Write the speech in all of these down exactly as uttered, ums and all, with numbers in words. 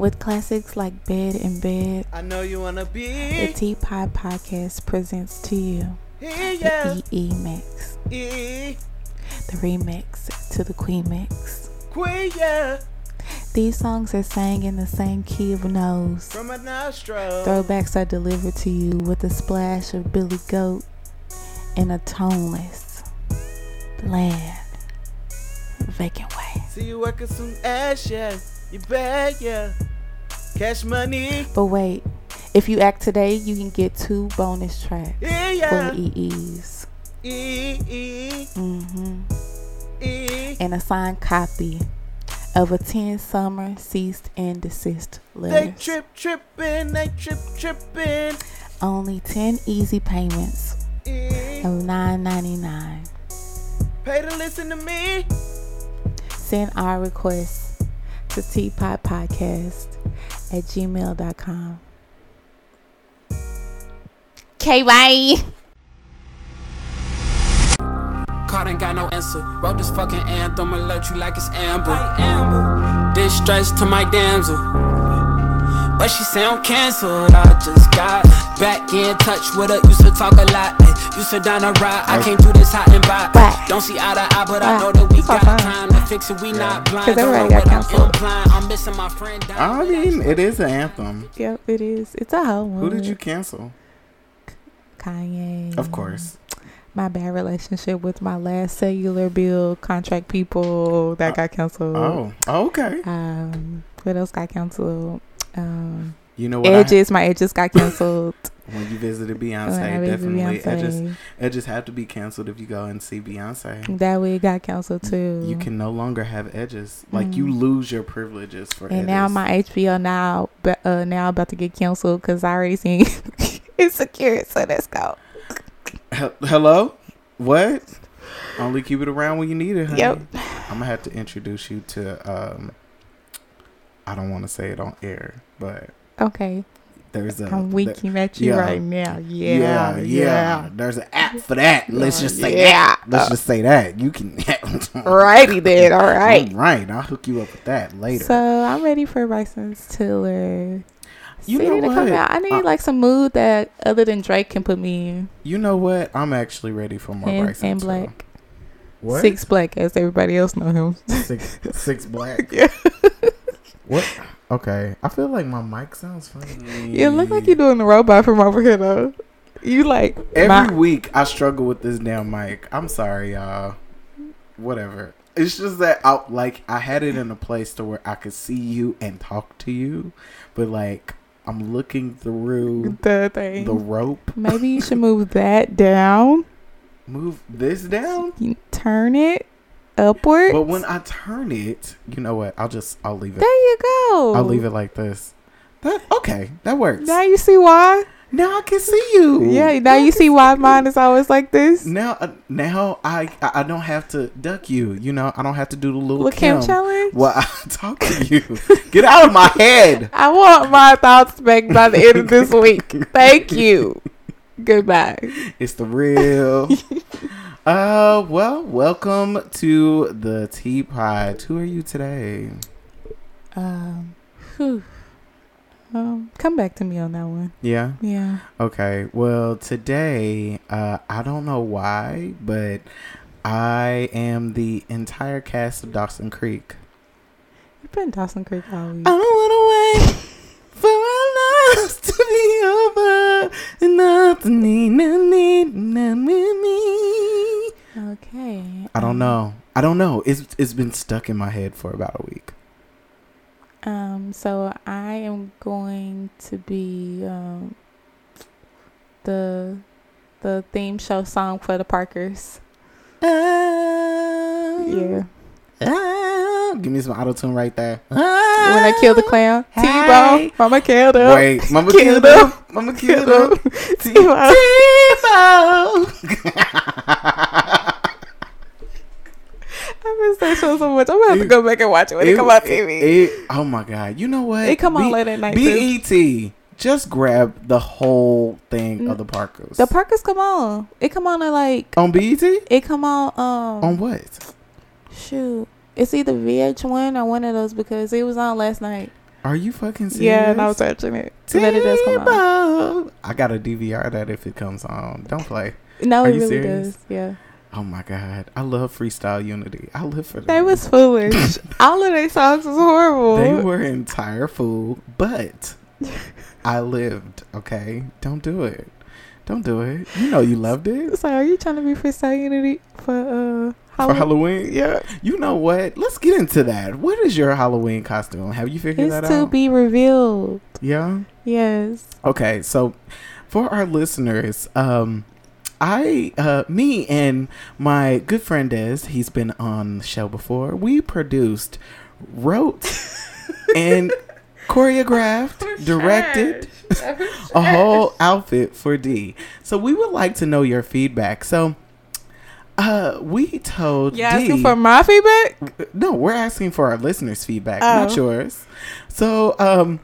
with classics like Bed in Bed. I know you wanna be. The Teepee Podcast presents to you yeah. the E E Mix, E. the remix to the Queen Mix. Queen, yeah. These songs are sang in the same key of nose. From a nostril. Throwbacks are delivered to you with a splash of Billy Goat in a toneless, bland, vacant way. See you working some ass, yeah. You bet, yeah. Cash money. But wait, if you act today, you can get two bonus tracks yeah, yeah. for the E Es. E E. Mm-hmm. E. And a signed copy of a ten summer ceased and desist letter. They trip trippin', they trip trippin'. Only ten easy payments e. of nine ninety-nine. Pay to listen to me. Send our requests to teapotpodcast at gmail dot com. Okay, bye. Card ain't got no answer. Wrote this fucking anthem, alert you like it's Amber. Amber. Distress to my damsel, but she say I'm canceled. I just got back in touch with her. Used to talk a lot. Used to down a ride. I can't do this hot and by. Right. Don't see eye to eye, but right. I know that we got fun. Time to fix it. We yeah. not blind. Don't know what I'm, I'm missing my friend. I mean, it is an anthem. Yep, it is. It's a whole one. Who did you cancel? Kanye. Of course. My bad relationship with my last cellular bill contract people that got canceled. Oh, okay. Um, what else got canceled? Um, you know what? Edges. I, my edges got canceled. When you visited Beyonce, definitely Beyonce. edges. Edges have to be canceled if you go and see Beyonce. That way, it got canceled too. You can no longer have edges. Like mm. you lose your privileges for. And edges. Now my H B O now, uh, now about to get canceled because I already seen Insecure. So let's go. Hello? What? Only keep it around when you need it, honey. Yep. I'm gonna have to introduce you to um I don't want to say it on air, but okay. There's a I'm winking there, at you yeah, right now. Yeah, yeah. Yeah, yeah. There's an app for that. Let's just say yeah. that. Let's uh, just say that. You can Righty then. All right. All right. I'll hook you up with that later. So, I'm ready for Bryce's Tiller. You See, know what? Come out. I need uh, like some mood that other than Drake can put me in. You know what? I'm actually ready for more and, Bryson. And Black. Too. What? Six Black, as everybody else know him. Six Six Black. Yeah. What? Okay. I feel like my mic sounds funny. You look like you're doing the robot from over here though. You like every my- week I struggle with this damn mic. I'm sorry, y'all. Whatever. It's just that I like I had it in a place to where I could see you and talk to you, but like. I'm looking through the thing. The rope. Maybe you should move that down. Move this down? You turn it upwards. But when I turn it, you know what? I'll just, I'll leave it. There you go. I'll leave it like this. That, okay, that works. Now you see why? Now I can see you. Yeah, now, now you see why see mine is always like this. Now uh, now I I don't have to duck you. You know, I don't have to do the little Look Kim challenge. Well, I talk to you. Get out of my head. I want my thoughts back by the end of this week. Thank you. Goodbye. It's the real. uh, Well, welcome to the Teapot. Who are you today? Um, whew. Um, come back to me on that one. Yeah? Yeah. Okay. Well, today, uh, I don't know why, but I am the entire cast of Dawson Creek. You've been Dawson Creek all week. I don't want to wait for our lives to be over. And nothing need, nothing need, okay. I don't know. I don't know. It's It's been stuck in my head for about a week. Um, so I am going to be um, the the theme show song for the Parkers. Um, yeah. Um, give me some auto-tune right there. Um, when I kill the clown, hey. T-Bone, Mama killed him. Wait, Mama killed him. Mama killed him. T-Bone. T-Bone. I've been saying so, so much. I'm going to have to go back and watch it when it, it come on T V. It, it, oh, my God. You know what? It come on B- late at night, B E T, too. Just grab the whole thing mm. of the Parkers. The Parkers come on. It come on at like... On B E T? It come on... Um, on what? Shoot. It's either V H one or one of those because it was on last night. Are you fucking serious? Yeah, and I was actually it. So that it does come on. I got a D V R that if it comes on, don't play. No, Are it you really serious? Does. Yeah. Oh my God, I love Freestyle Unity. I live for that. They was foolish. All of their songs was horrible. They were entire fool, but I lived. Okay, don't do it. Don't do it. You know you loved it. So are you trying to be Freestyle Unity for uh Halloween? For Halloween? Yeah. You know what? Let's get into that. What is your Halloween costume? Have you figured it's that out? It's to be revealed. Yeah? Yes. Okay, so for our listeners, um, I, uh, me and my good friend Des, he's been on the show before, we produced, wrote, and choreographed, oh, directed oh, a whole outfit for D. So we would like to know your feedback. So uh, we told You're D. You're asking for my feedback? No, we're asking for our listeners' feedback, oh. not yours. So, um...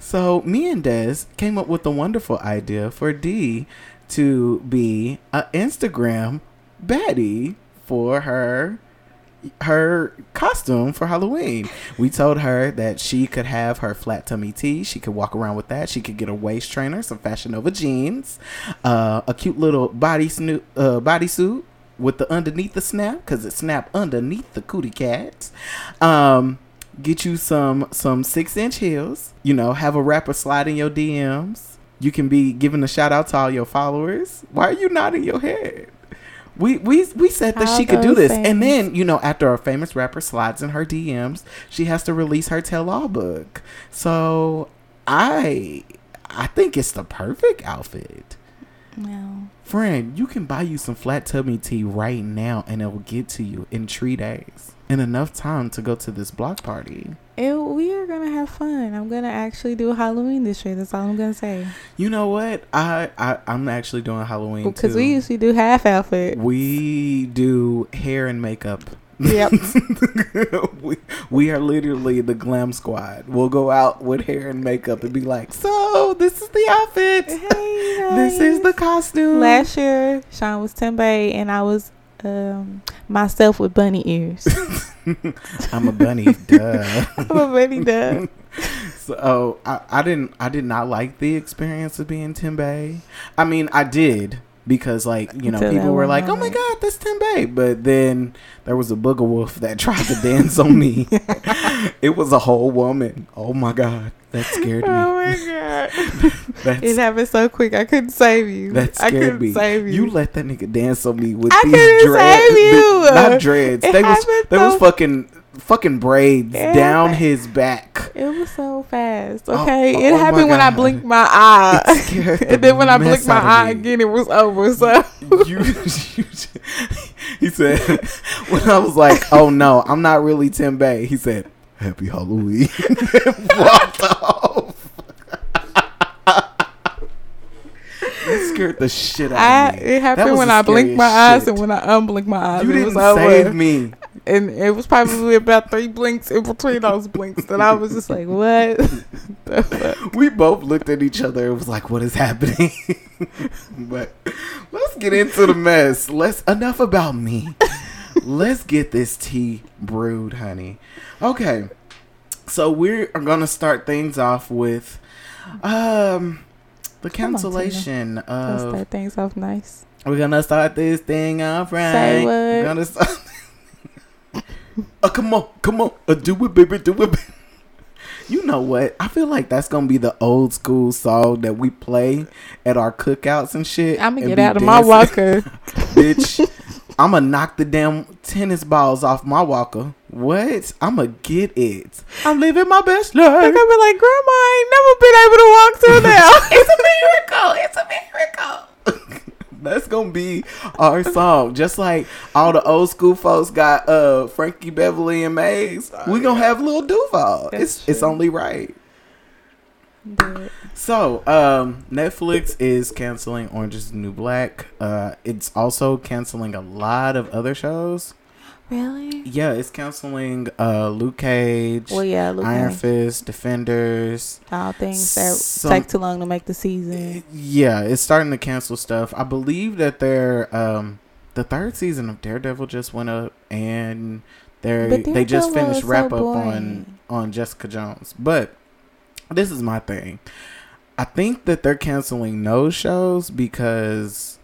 so me and Des came up with a wonderful idea for D to be an Instagram baddie for her her costume for Halloween. We told her that she could have her flat tummy tee, she could walk around with that, she could get a waist trainer, some Fashion Nova jeans, uh, a cute little body sno- uh, bodysuit with the underneath the snap, because it snapped underneath the cootie cats. Um get you some some six inch heels, you know, have a rapper slide in your D Ms. You can be giving a shout out to all your followers. Why are you nodding your head? We we we said that all she could do this things. And then, you know, after a famous rapper slides in her D Ms, she has to release her tell-all book. So I I think it's the perfect outfit. No. Friend, you can buy you some flat tummy tea right now and it will get to you in three days. And enough time to go to this block party. It, we are going to have fun. I'm going to actually do Halloween this year. That's all I'm going to say. You know what? I, I, I'm actually doing Halloween, because well, we usually do half outfit. We do hair and makeup. Yep. we, we are literally the glam squad. We'll go out with hair and makeup and be like, so this is the outfit. Hey, this is the costume. Last year, Sean was Tembe and I was um, myself with bunny ears. I'm a bunny, duh. I'm a bunny, duh. So I, I didn't, I did not like the experience of being Tembe. I mean, I did. Because, like, you know, Until people were like, oh, my it. God, that's Tembe. But then there was a booger wolf that tried to dance on me. It was a whole woman. Oh, my God. That scared me. Oh, my God. It happened so quick. I couldn't save you. That scared I couldn't me. save you. You let that nigga dance on me with I these dreads. I couldn't save you. Not dreads. It they was, so they was fucking... fucking braids yeah. down his back. It was so fast. Okay, oh, oh, it happened oh when I blinked my eye, the and then when I blinked my eye me. again, it was over. So you, you, he said, when I was like, "Oh no, I'm not really Tembe," he said, "Happy Halloween." Walked off. It scared the shit out of me. It happened when I blinked my shit. eyes and when I unblinked my eyes. You it didn't was save over. me. And it was probably about three blinks in between those blinks that I was just like, what the fuck? We both looked at each other. It was like, what is happening? But let's get into the mess. Let's enough about me. Let's get this tea brewed, honey. Okay. So we're going to start things off with um, the cancellation on, of... Let's start things off nice. We're going to start this thing off right. Say what? We're going to start... Oh, come on, come on, uh, do it, baby, do it, baby. You know what? I feel like that's going to be the old school song that we play at our cookouts and shit. I'm going to get out dancing. of my walker. Bitch, I'm going to knock the damn tennis balls off my walker. What? I'm going to get it. I'm living my best life. They're going to be like, Grandma, I ain't never been able to walk till now. It's a miracle. It's a miracle. That's gonna be our song, just like all the old school folks got uh Frankie Beverly and Maze. We gonna have Lil Duval. That's it's true. It's only right. But. So um Netflix is canceling Orange Is the New Black. Uh, it's also canceling a lot of other shows. Really? Yeah, it's canceling uh, Luke Cage, well, yeah, Luke Iron Cage. Fist, Defenders. All things that some, take too long to make the season. Yeah, it's starting to cancel stuff. I believe that they're, um, the third season of Daredevil just went up, and they they just finished wrap so up boring. on on Jessica Jones. But this is my thing. I think that they're canceling those shows because,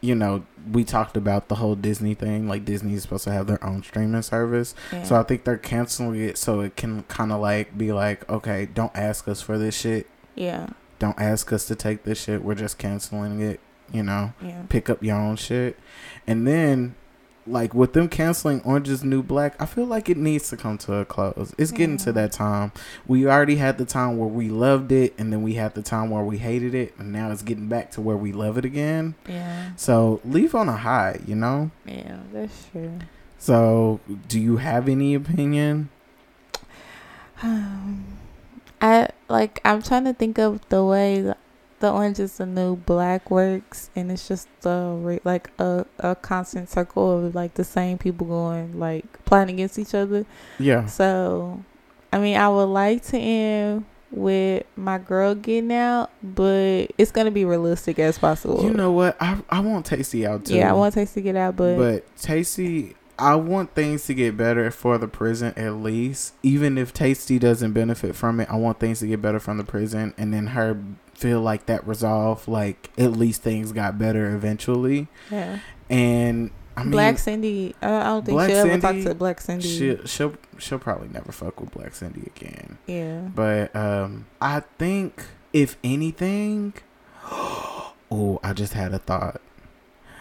you know, we talked about the whole Disney thing. Like, Disney is supposed to have their own streaming service. Yeah. So I think they're canceling it so it can kind of, like, be like, okay, don't ask us for this shit. Yeah. Don't ask us to take this shit. We're just canceling it, you know. Yeah. Pick up your own shit. And then, like, with them canceling Orange Is the New Black, I feel like it needs to come to a close. It's getting yeah. to that time. We already had the time where we loved it, and then we had the time where we hated it, and now it's getting back to where we love it again. Yeah. So leave on a high, you know? Yeah, that's true. So do you have any opinion? Um, I, like, I'm trying to think of the way the Orange Is the New Black works, and it's just uh, re- like a, a constant circle of like the same people going like plotting against each other. Yeah. So, I mean, I would like to end with my girl getting out, but it's gonna be realistic as possible. You know what? I I want Tacey out too. Yeah, I want Tacey to get out, but but Tacey, I want things to get better for the prison at least. Even if Tacey doesn't benefit from it, I want things to get better from the prison, and then her feel like that resolve, like at least things got better eventually. Yeah. And I mean, Black Cindy, uh, I don't think Black she'll ever Cindy, talk to Black Cindy. She'll, she'll she'll probably never fuck with Black Cindy again. Yeah. But um, I think if anything, oh, I just had a thought.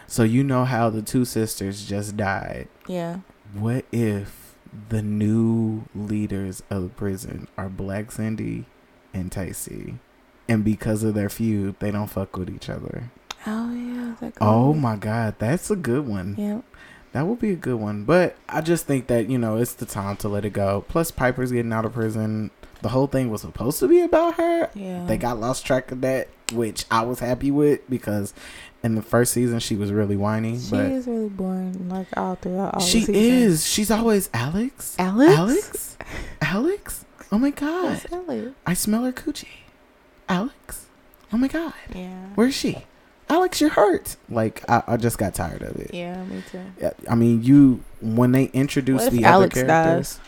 So you know how the two sisters just died. Yeah. What if the new leaders of the prison are Black Cindy and Tacey? And because of their feud, they don't fuck with each other. Oh, yeah. That oh, my God. That's a good one. Yep. That would be a good one. But I just think that, you know, it's the time to let it go. Plus, Piper's getting out of prison. The whole thing was supposed to be about her. Yeah. They got lost track of that, which I was happy with because in the first season, she was really whiny. She but is really boring, like, all throughout all She the is. She's always Alex. Alex? Alex? Alex? Oh, my God. What's Alex? I smell her coochie. Alex, oh my God, yeah, where's she? Alex, you're hurt. Like, I, I just got tired of it. Yeah, me too. I mean, you when they introduced the Alex other characters.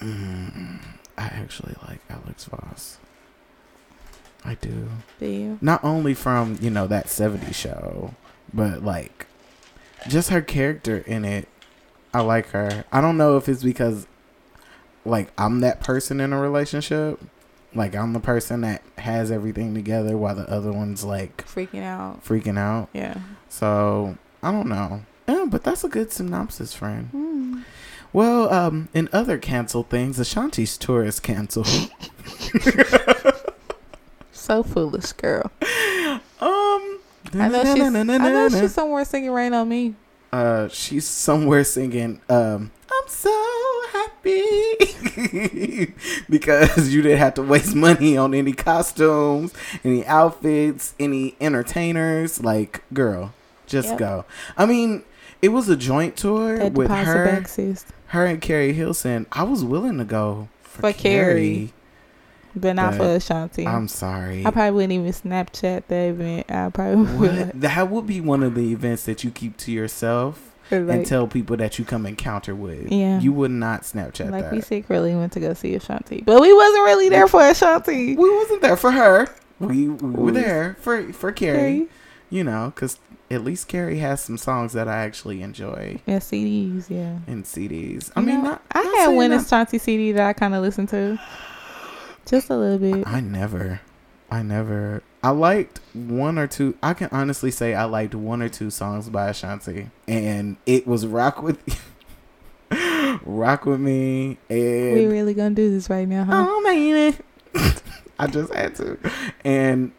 mm, I actually like Alex Voss. I do. Do you? Not only from you know that seventies show, but like just her character in it. I like her. I don't know if it's because like I'm that person in a relationship. Like, I'm the person that has everything together while the other one's, like... Freaking out. Freaking out. Yeah. So, I don't know. Yeah, but that's a good synopsis, friend. Mm. Well, um, in other canceled things, Ashanti's tour is canceled. So foolish, girl. Um, I know she's, I know she's somewhere singing Rain on Me. Uh, she's somewhere singing, um... I'm so happy because you didn't have to waste money on any costumes, any outfits, any entertainers. Like, girl, just yep. go. I mean, it was a joint tour that with her, backseas. her and Keri Hilson. I was willing to go for, for Keri, but not but for Ashanti. I'm sorry. I probably wouldn't even Snapchat that event. I probably would. That would be one of the events that you keep to yourself. Like, and tell people that you come encounter with. Yeah. You would not Snapchat like that. Like, we secretly went to go see Ashanti. But we wasn't really there for Ashanti. We wasn't there for her. We, we were there for, for Keri. Keri. You know, because at least Keri has some songs that I actually enjoy. Yeah, C Ds, yeah. And C Ds. I you mean, know, not, I not had one Ashanti C D that I kind of listened to. Just a little bit. I, I never. I never. I liked one or two. I can honestly say I liked one or two songs by Ashanti, and it was Rock With Rock With Me. And we really gonna do this right now, huh? Oh man, I just had to. And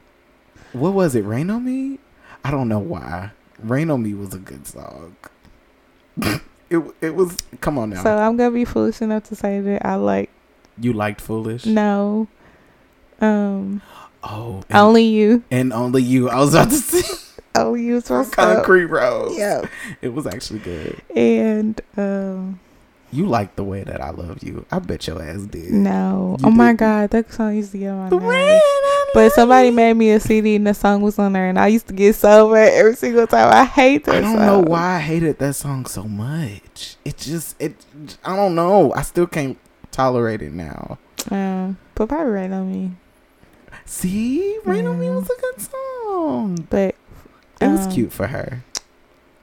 what was it? Rain on Me? I don't know why. Rain on Me was a good song. it it was. Come on now. So I'm gonna be foolish enough to say that I like. You liked Foolish? No. Um. Oh, Only You. And Only You. I was about to say. Only You from Concrete Rose. Yeah. It was actually good. And um you like The Way That I Love You. I bet your ass did. No. You oh did. My God. That song used to get on my nerves. The way I But somebody made me a C D and the song was on there, and I used to get so mad every single time. I hate that song. I don't song. know why I hated that song so much. It just, it, I don't know. I still can't tolerate it now. Um, but probably Rain on Me. See, Rain yeah. on Me was a good song, but um, it was cute for her.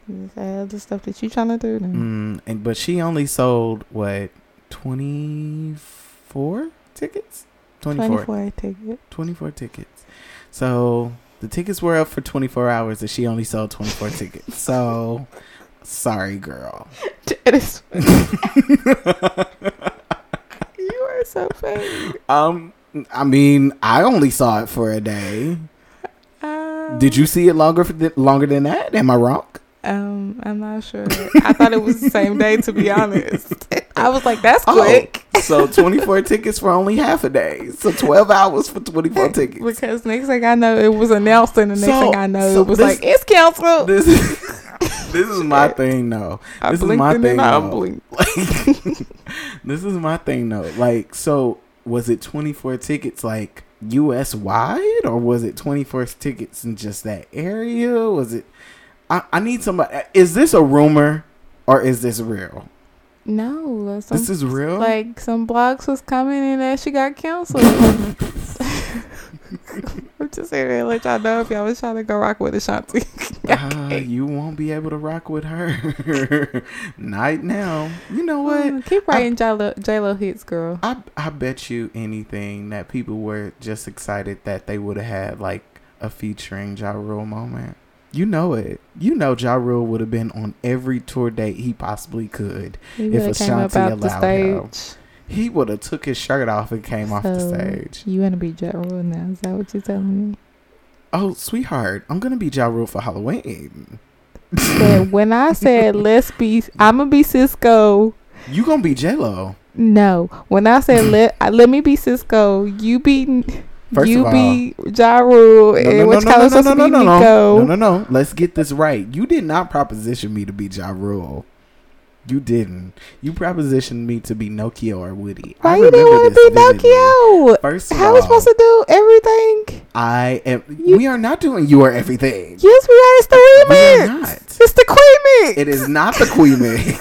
The stuff that you trying to do, mm, and but she only sold what twenty-four tickets. twenty-four tickets. twenty-four tickets. So the tickets were up for twenty-four hours, and she only sold twenty-four tickets. So sorry, girl. That is you are so funny. Um, I mean, I only saw it for a day. Um, Did you see it longer for th- longer than that? Am I wrong? Um, I'm not sure. I thought it was the same day, to be honest. I was like, that's quick. Oh, so twenty-four tickets for only half a day. So twelve hours for twenty-four tickets. Because next thing I know, it was announced, and the next so, thing I know, so it was this, like, it's canceled. This is, this is my thing, though. I this is my thing, though. Like, this is my thing, though. Like, so was it twenty-four tickets, like, U S wide? Or was it twenty-four tickets in just that area? Was it... I, I need somebody. Is this a rumor or is this real? No. Some, this is real? Like, some blogs was commenting that she got canceled. I'm just here to let y'all know if y'all was trying to go rock with Ashanti. uh, you won't be able to rock with her. Night now. You know what? Mm, keep writing I, J-Lo hits, girl. I, I bet you anything that people were just excited that they would have had, like, a featuring Ja Rule moment. You know it. You know Ja Rule would have been on every tour date he possibly could he if Ashanti allowed him. He would have took his shirt off and came so off the stage. You want to be Ja Rule now? Is that what you're telling me? Oh, sweetheart, I'm going to be Ja Rule for Halloween. But when I said, let's be, I'm going to be Sisqó. You going to be J-Lo. No. When I said, let, let me be Sisqó, you be... First you all, be Ja Rule and no, no, which no, no, no, no, no, no, Nico. No, no, no. Let's get this right. You did not proposition me to be Ja Rule. You didn't. You propositioned me to be Nokia or Woody. Why I you didn't want to be vividly. Nokia? First of How all, are we supposed to do everything? I am. You, we are not doing you or everything. Yes, we are. It's the remix. We are not. It's the Queen Mix. It is not the Queen Mix.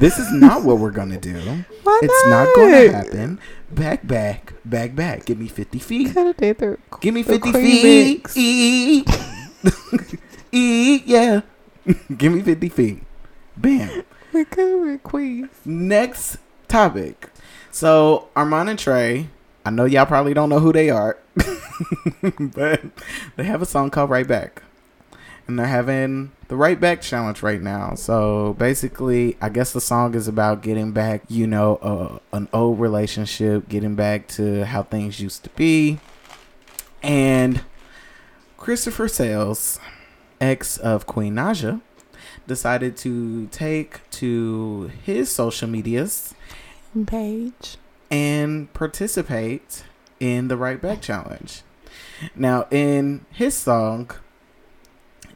This is not what we're gonna do. Why not? It's not gonna happen. Back, back, back, back. Give me fifty feet. The, Give me fifty feet. E, e, yeah. Give me fifty feet. Bam. We could request. Next topic. So Armand and Trey, I know y'all probably don't know who they are, but they have a song called Right Back, and they're having the Right Back challenge right now. So basically, I guess the song is about getting back, you know, uh, an old relationship, getting back to how things used to be. And Christopher Sales, ex of Queen Naija, decided to take to his social medias page and participate in the Right Back challenge. Now, in his song,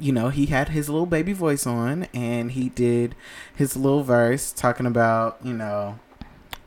you know, he had his little baby voice on and he did his little verse talking about, you know,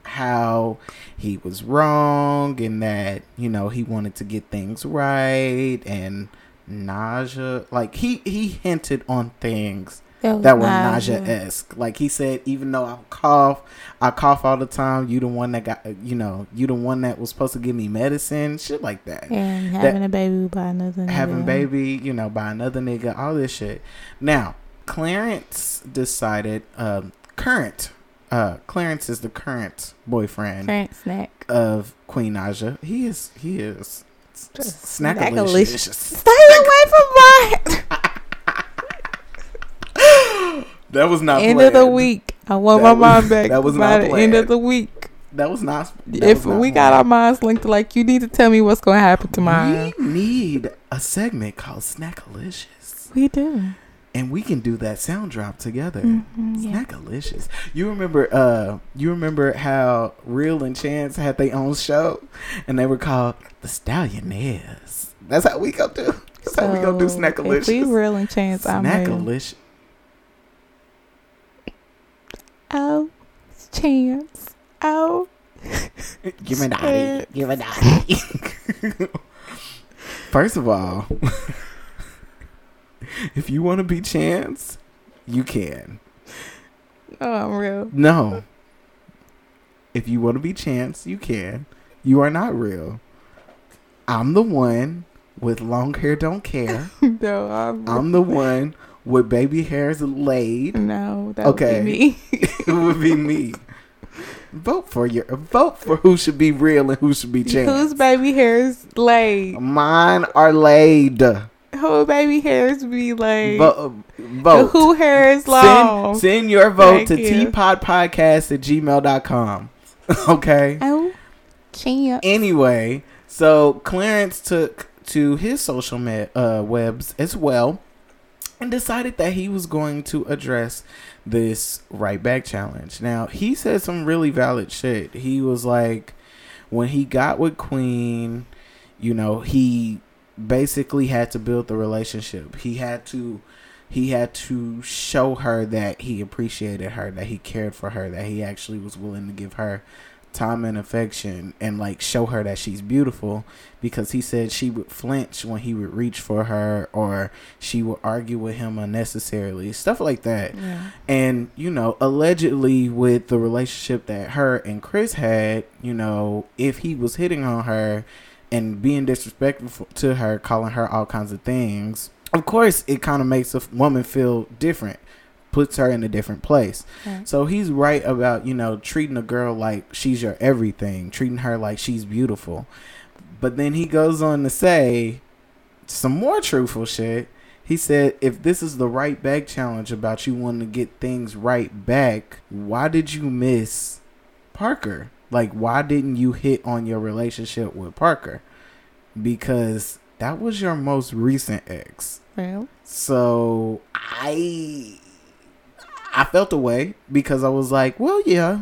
how he was wrong and that, you know, he wanted to get things right, and Naija, like he he hinted on things that were Naija-esque. Like he said, even though I cough, I cough all the time. You the one that got, you know, you the one that was supposed to give me medicine, shit like that. And having that, a baby by another nigga. Having baby, you know, by another nigga, all this shit. Now, Clarence decided, um, current, uh, Clarence is the current boyfriend Clarence Snack. of Queen Naija. He is, he is snackalicious. Stay away from my... That was not end planned. Of the week. I want that my was, mind back. That was by not the planned. End of the week. That was not. That if was not we planned. Got our minds linked, like you need to tell me what's going to happen tomorrow. We need a segment called Snackalicious. We do, and we can do that sound drop together. Mm-hmm, Snackalicious. Yeah. You remember? Uh, you remember how Real and Chance had their own show, and they were called the Stallionaires. That's how we go do. That's so how we go do Snackalicious. If we Real and Chance, I'm Snackalicious. Oh, Chance. Oh. Give me a naughty. Give me a naughty. First of all, if you want to be Chance, you can. Oh, I'm real. No. If you want to be Chance, you can. You are not real. I'm the one with long hair don't care. No, I'm I'm the one with baby hairs laid. No, that okay. would be me. It would be me. Vote for your vote for who should be real and who should be Chance. Whose baby hairs laid? Mine are laid. Who baby hairs be laid? Vo- vote. Who hair is long? Send, send your vote Thank to you. teapodpodcast at gmail dot com. Okay. Oh, Chance. Anyway, so Clarence took to his social med, uh, webs as well and decided that he was going to address this right back challenge. Now, he said some really valid shit. He was like, when he got with Queen, you know, he basically had to build the relationship. He had to he had to show her that he appreciated her, that he cared for her, that he actually was willing to give her time and affection and like show her that she's beautiful, because he said she would flinch when he would reach for her or she would argue with him unnecessarily, stuff like that. Yeah. And you know, allegedly with the relationship that her and Chris had, you know, if he was hitting on her and being disrespectful to her, calling her all kinds of things, of course it kind of makes a woman feel different, puts her in a different place. Okay. So he's right about, you know, treating a girl like she's your everything, treating her like she's beautiful. But then he goes on to say some more truthful shit. He said, if this is the right back challenge about you wanting to get things right back, why did you miss Parker? Like, why didn't you hit on your relationship with Parker? Because that was your most recent ex. Well. So I... I felt a way because I was like, well, yeah,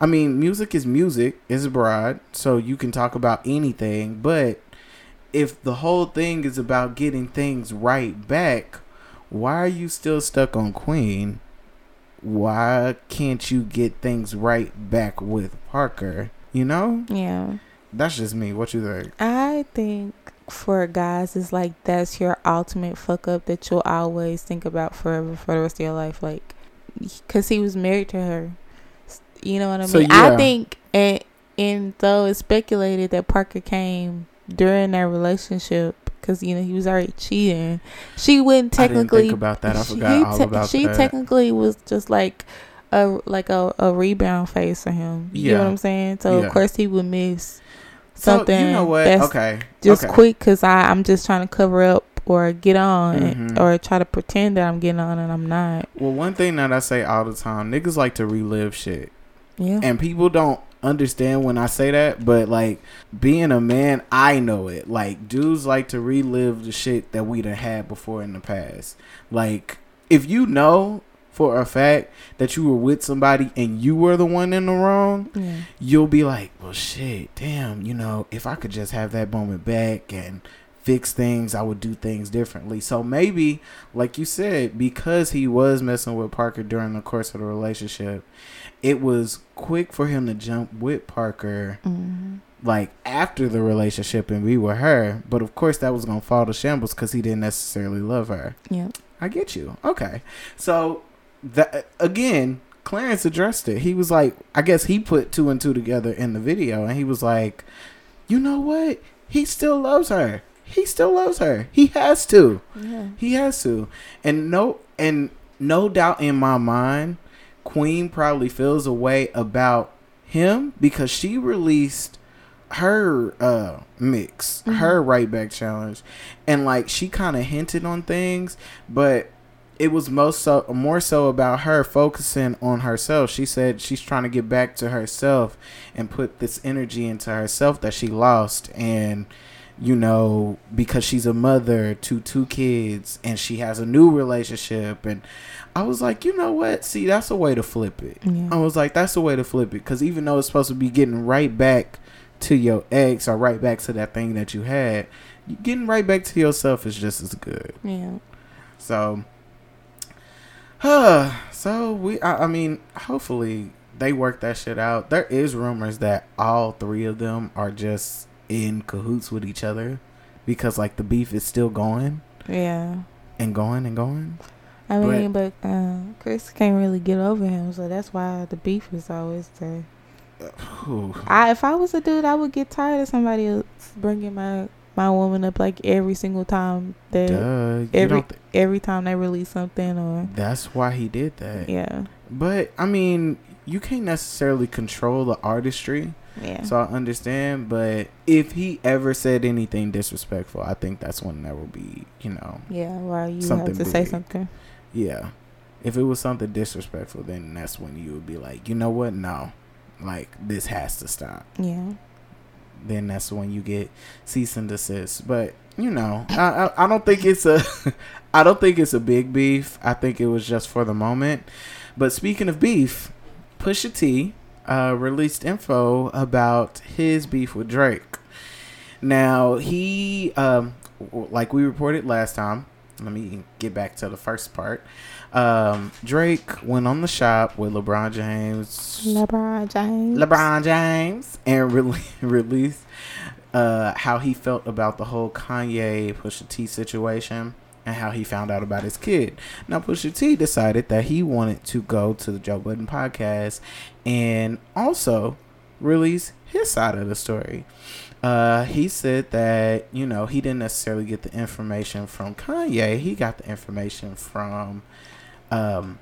I mean, music is music. It's broad, so you can talk about anything. But if the whole thing is about getting things right back, why are you still stuck on Queen? Why can't you get things right back with Parker? You know? Yeah. That's just me. What you think? I think for guys, it's like that's your ultimate fuck up that you'll always think about forever for the rest of your life. Like, because he was married to her, you know what I mean? So, yeah. I think, and, and though it's speculated that Parker came during their relationship because, you know, he was already cheating. She wouldn't technically I didn't think about that. I forgot all te- about she that. She technically was just like a like a, a rebound phase for him. You yeah. know what I'm saying? So yeah. of course he would miss something. So, you know what? That's okay, just okay. quick because I I'm just trying to cover up. Or get on mm-hmm. and, or try to pretend that I'm getting on and I'm not. Well, one thing that I say all the time, niggas like to relive shit. Yeah. And people don't understand when I say that, but like being a man, I know it. Like dudes like to relive the shit that we done had before in the past. Like if you know for a fact that you were with somebody and you were the one in the wrong, yeah. you'll be like, well, shit, damn, you know, if I could just have that moment back and fix things, I would do things differently. So maybe, like you said, because he was messing with Parker during the course of the relationship, it was quick for him to jump with Parker, mm-hmm. like after the relationship and be with her. But of course, that was gonna fall to shambles because he didn't necessarily love her. Yeah, I get you. Okay, so that again, Clarence addressed it. He was like, I guess he put two and two together in the video, and he was like, you know what? He still loves her. He still loves her. He has to. Yeah. He has to. And no and no doubt in my mind, Queen probably feels a way about him because she released her uh, mix, mm-hmm. her right back challenge. And like she kind of hinted on things, but it was most so, more so about her focusing on herself. She said she's trying to get back to herself and put this energy into herself that she lost. And you know, because she's a mother to two kids and she has a new relationship. And I was like, you know what? See, that's a way to flip it. Yeah. I was like, that's a way to flip it. Because even though it's supposed to be getting right back to your ex or right back to that thing that you had, getting right back to yourself is just as good. Yeah. So, huh. So, we, I, I mean, hopefully they work that shit out. There is rumors that all three of them are just in cahoots with each other because, like, the beef is still going. Yeah. And going and going. I mean, but, but um, Chris can't really get over him, so that's why the beef is always there. I, if I was a dude, I would get tired of somebody else bringing my, my woman up like every single time that Duh, every th- every time they release something. Or that's why he did that. Yeah, but I mean, you can't necessarily control the artistry. Yeah, so I understand. But if he ever said anything disrespectful, I think that's when that will be, you know. Yeah, well, you have to big. say something. Yeah, if it was something disrespectful, then that's when you would be like, you know what, no. Like, this has to stop. Yeah. Then that's when you get cease and desist. But, you know, I I, I don't think it's a I don't think it's a big beef. I think it was just for the moment. But speaking of beef, Pusha T uh, released info about his beef with Drake. Now, he, um, like we reported last time, let me get back to the first part. Um, Drake went on the shop with LeBron James. LeBron James. LeBron James. And re- released uh, how he felt about the whole Kanye Pusha T situation and how he found out about his kid. Now, Pusha T decided that he wanted to go to the Joe Budden podcast and also release his side of the story. Uh, he said that, you know, he didn't necessarily get the information from Kanye. He got the information from um,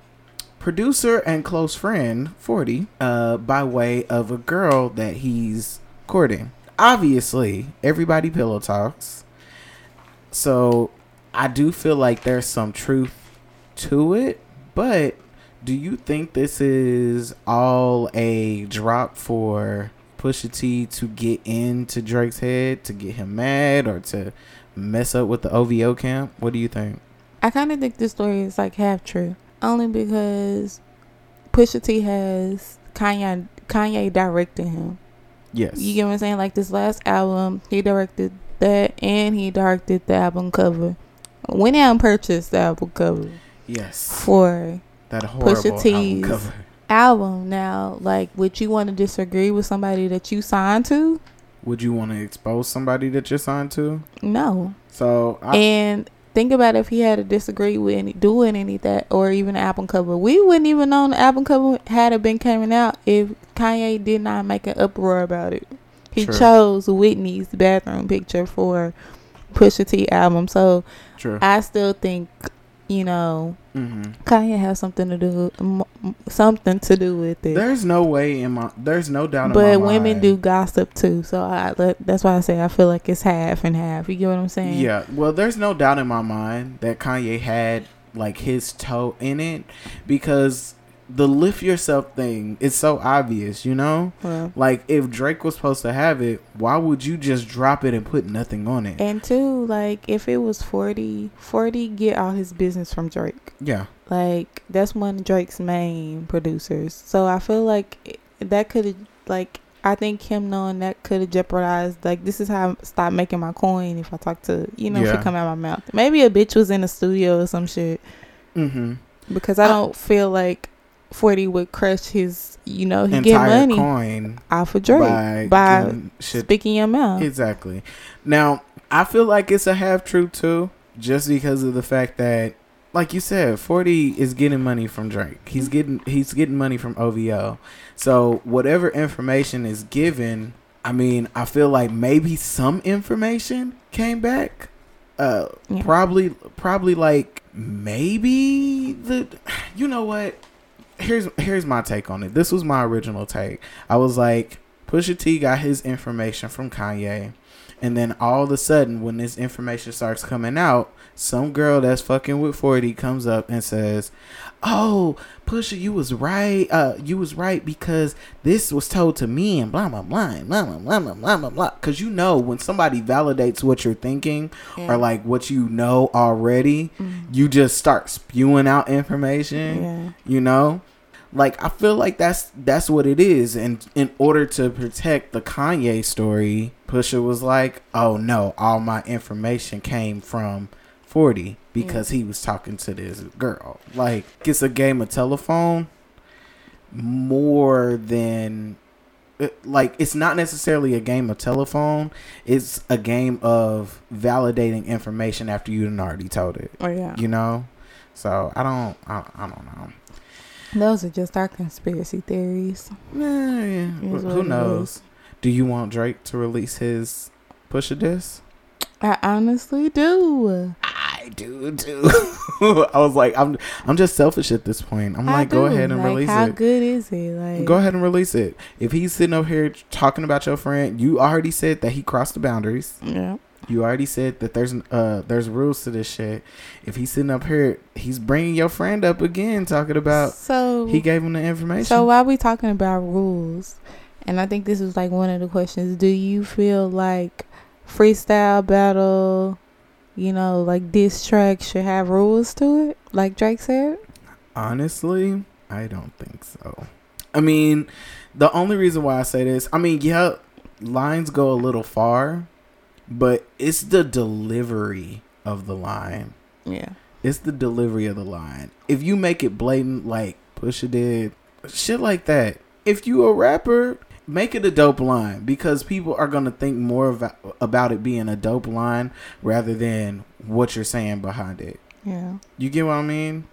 producer and close friend forty uh, by way of a girl that he's courting. Obviously, everybody pillow talks. So I do feel like there's some truth to it. But do you think this is all a drop for Pusha T to get into Drake's head, to get him mad, or to mess up with the O V O camp? What do you think? I kind of think this story is like half true, only because Pusha T has Kanye Kanye directed him. Yes, you get what I'm saying. Like this last album, he directed that, and he directed the album cover. Went out and purchased the album cover. Yes, for that horrible Pusha T's album cover. Album now, like, would you want to disagree with somebody that you signed to? Would you want to expose somebody that you're signed to? No. So, I, and think about if he had to disagree with any, doing any that, or even an album cover. We wouldn't even know the album cover had it been coming out if Kanye did not make an uproar about it. He true. chose Whitney's bathroom picture for Pusha T album, so true. I still think, you know, mm-hmm. Kanye has something to do, m- something to do with it. There's no way in my, there's no doubt. But in my women mind. do gossip too, so I that's why I say I feel like it's half and half. You get what I'm saying? Yeah. Well, there's no doubt in my mind that Kanye had like his toe in it because the lift yourself thing is so obvious. You know, well, like if Drake was supposed to have it, why would you just drop it and put nothing on it? And two, like if it was forty, forty get all his business from Drake. Yeah. Like, that's one of Drake's main producers. So I feel like that could have, like, I think him knowing that could have jeopardized, like, this is how I stop making my coin if I talk to, you know, yeah. if it come out of my mouth. Maybe a bitch was in the studio or some shit. Mm-hmm. Because I don't I, feel like forty would crush his, you know, he get money coin off of Drake by, by speaking your mouth. Exactly. Now, I feel like it's a half-truth, too, just because of the fact that, like you said, forty is getting money from Drake. He's getting he's getting money from O V O. So whatever information is given, I mean, I feel like maybe some information came back. Uh, yeah. Probably, probably like maybe the. You know what? Here's here's my take on it. This was my original take. I was like, Pusha T got his information from Kanye. And then all of a sudden, when this information starts coming out, some girl that's fucking with forty comes up and says, "Oh, Pusha, you was right. Uh, you was right because this was told to me and blah, blah, blah, blah, blah, blah, blah, blah, blah." Because, you know, when somebody validates what you're thinking yeah. or like what you know already, mm-hmm. you just start spewing out information, yeah. you know? Like, I feel like that's that's what it is. And in order to protect the Kanye story, Pusha was like, "Oh, no, all my information came from forty because yeah. he was talking to this girl." Like, it's a game of telephone more than like, it's not necessarily a game of telephone. It's a game of validating information after you done already told it. Oh yeah. You know? So I don't, I, I don't know. Those are just our conspiracy theories. Yeah, yeah. Who knows? Do you want Drake to release his Pusha diss? I honestly do. I do too. I was like, I'm, I'm just selfish at this point. I'm like, go ahead and release it. How good is it? Like, go ahead and release it. If he's sitting up here talking about your friend, you already said that he crossed the boundaries. Yeah. You already said that there's uh there's rules to this shit. If he's sitting up here, he's bringing your friend up again, talking about so he gave him the information. So why are we talking about rules? And I think this is like one of the questions. Do you feel like freestyle battle, you know, like diss track should have rules to it, like Drake said? Honestly, I don't think so. I mean, the only reason why I say this, I mean, yeah, lines go a little far. But it's the delivery of the line. Yeah. It's the delivery of the line. If you make it blatant, like Pusha did, shit like that. If you a rapper, make it a dope line, because people are going to think more of, about it being a dope line rather than what you're saying behind it. Yeah. You get what I mean?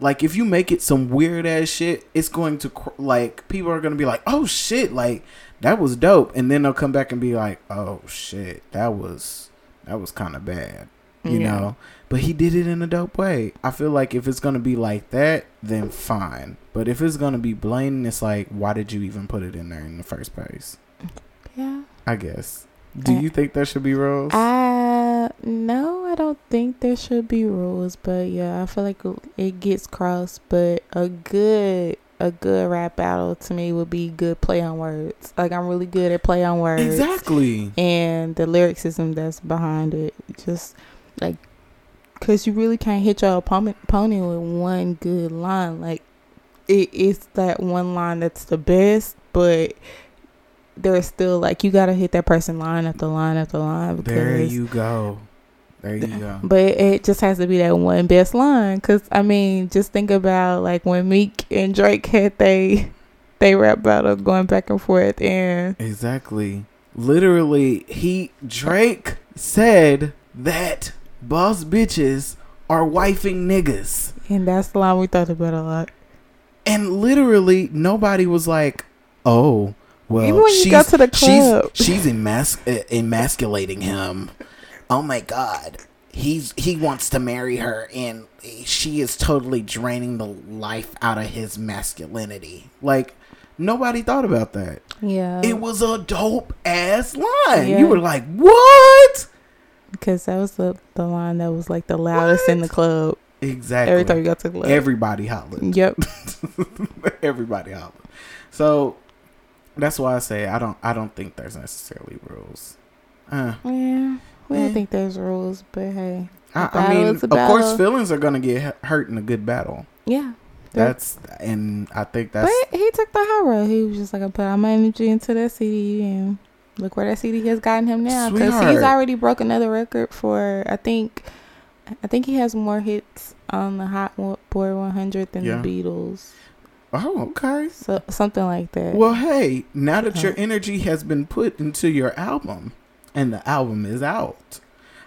Like, if you make it some weird ass shit, it's going to, like, people are going to be like, oh shit, like, that was dope. And then they'll come back and be like, oh shit, that was, that was kind of bad, you yeah. know, but he did it in a dope way. I feel like if it's going to be like that, then fine. But if it's going to be blatant, it's like, why did you even put it in there in the first place? Yeah. I guess. Do I, you think there should be rules? Uh, no, I don't think there should be rules, but yeah, I feel like it gets crossed, but a good A good rap battle to me would be good play on words. Like, I'm really good at play on words. Exactly. And the lyricism that's behind it. Just like, because you really can't hit your opponent with one good line. Like, it is that one line that's the best, but there's still, like, you got to hit that person line after line after line. There you go. There you go. But it just has to be that one best line, because I mean, just think about like when Meek and Drake had they they rap battle going back and forth, and exactly, literally, he Drake said that boss bitches are wifing niggas, and that's the line we thought about a lot. And literally, nobody was like, "Oh, well, even when you go to the club, she's, she's emasc- emasculating him." Oh my God, he's he wants to marry her, and she is totally draining the life out of his masculinity. Like, nobody thought about that. Yeah, it was a dope ass line. Yeah. You were like, what? Because that was the, the line that was like the loudest what? in the club. Exactly. Every time you got to the club, everybody hollering. Yep. Everybody hollering. So that's why I say I don't I don't think there's necessarily rules. Uh, yeah. We don't think there's rules, but hey. I, I mean, of course, feelings are going to get hurt in a good battle. Yeah. That's, and I think that's. But he took the high road. He was just like, I put all my energy into that C D, and look where that C D has gotten him now. Because he's already broke another record for, I think, I think he has more hits on the Hot Boy one hundred than yeah. the Beatles. Oh, okay. So something like that. Well, hey, now that your energy has been put into your album, and the album is out,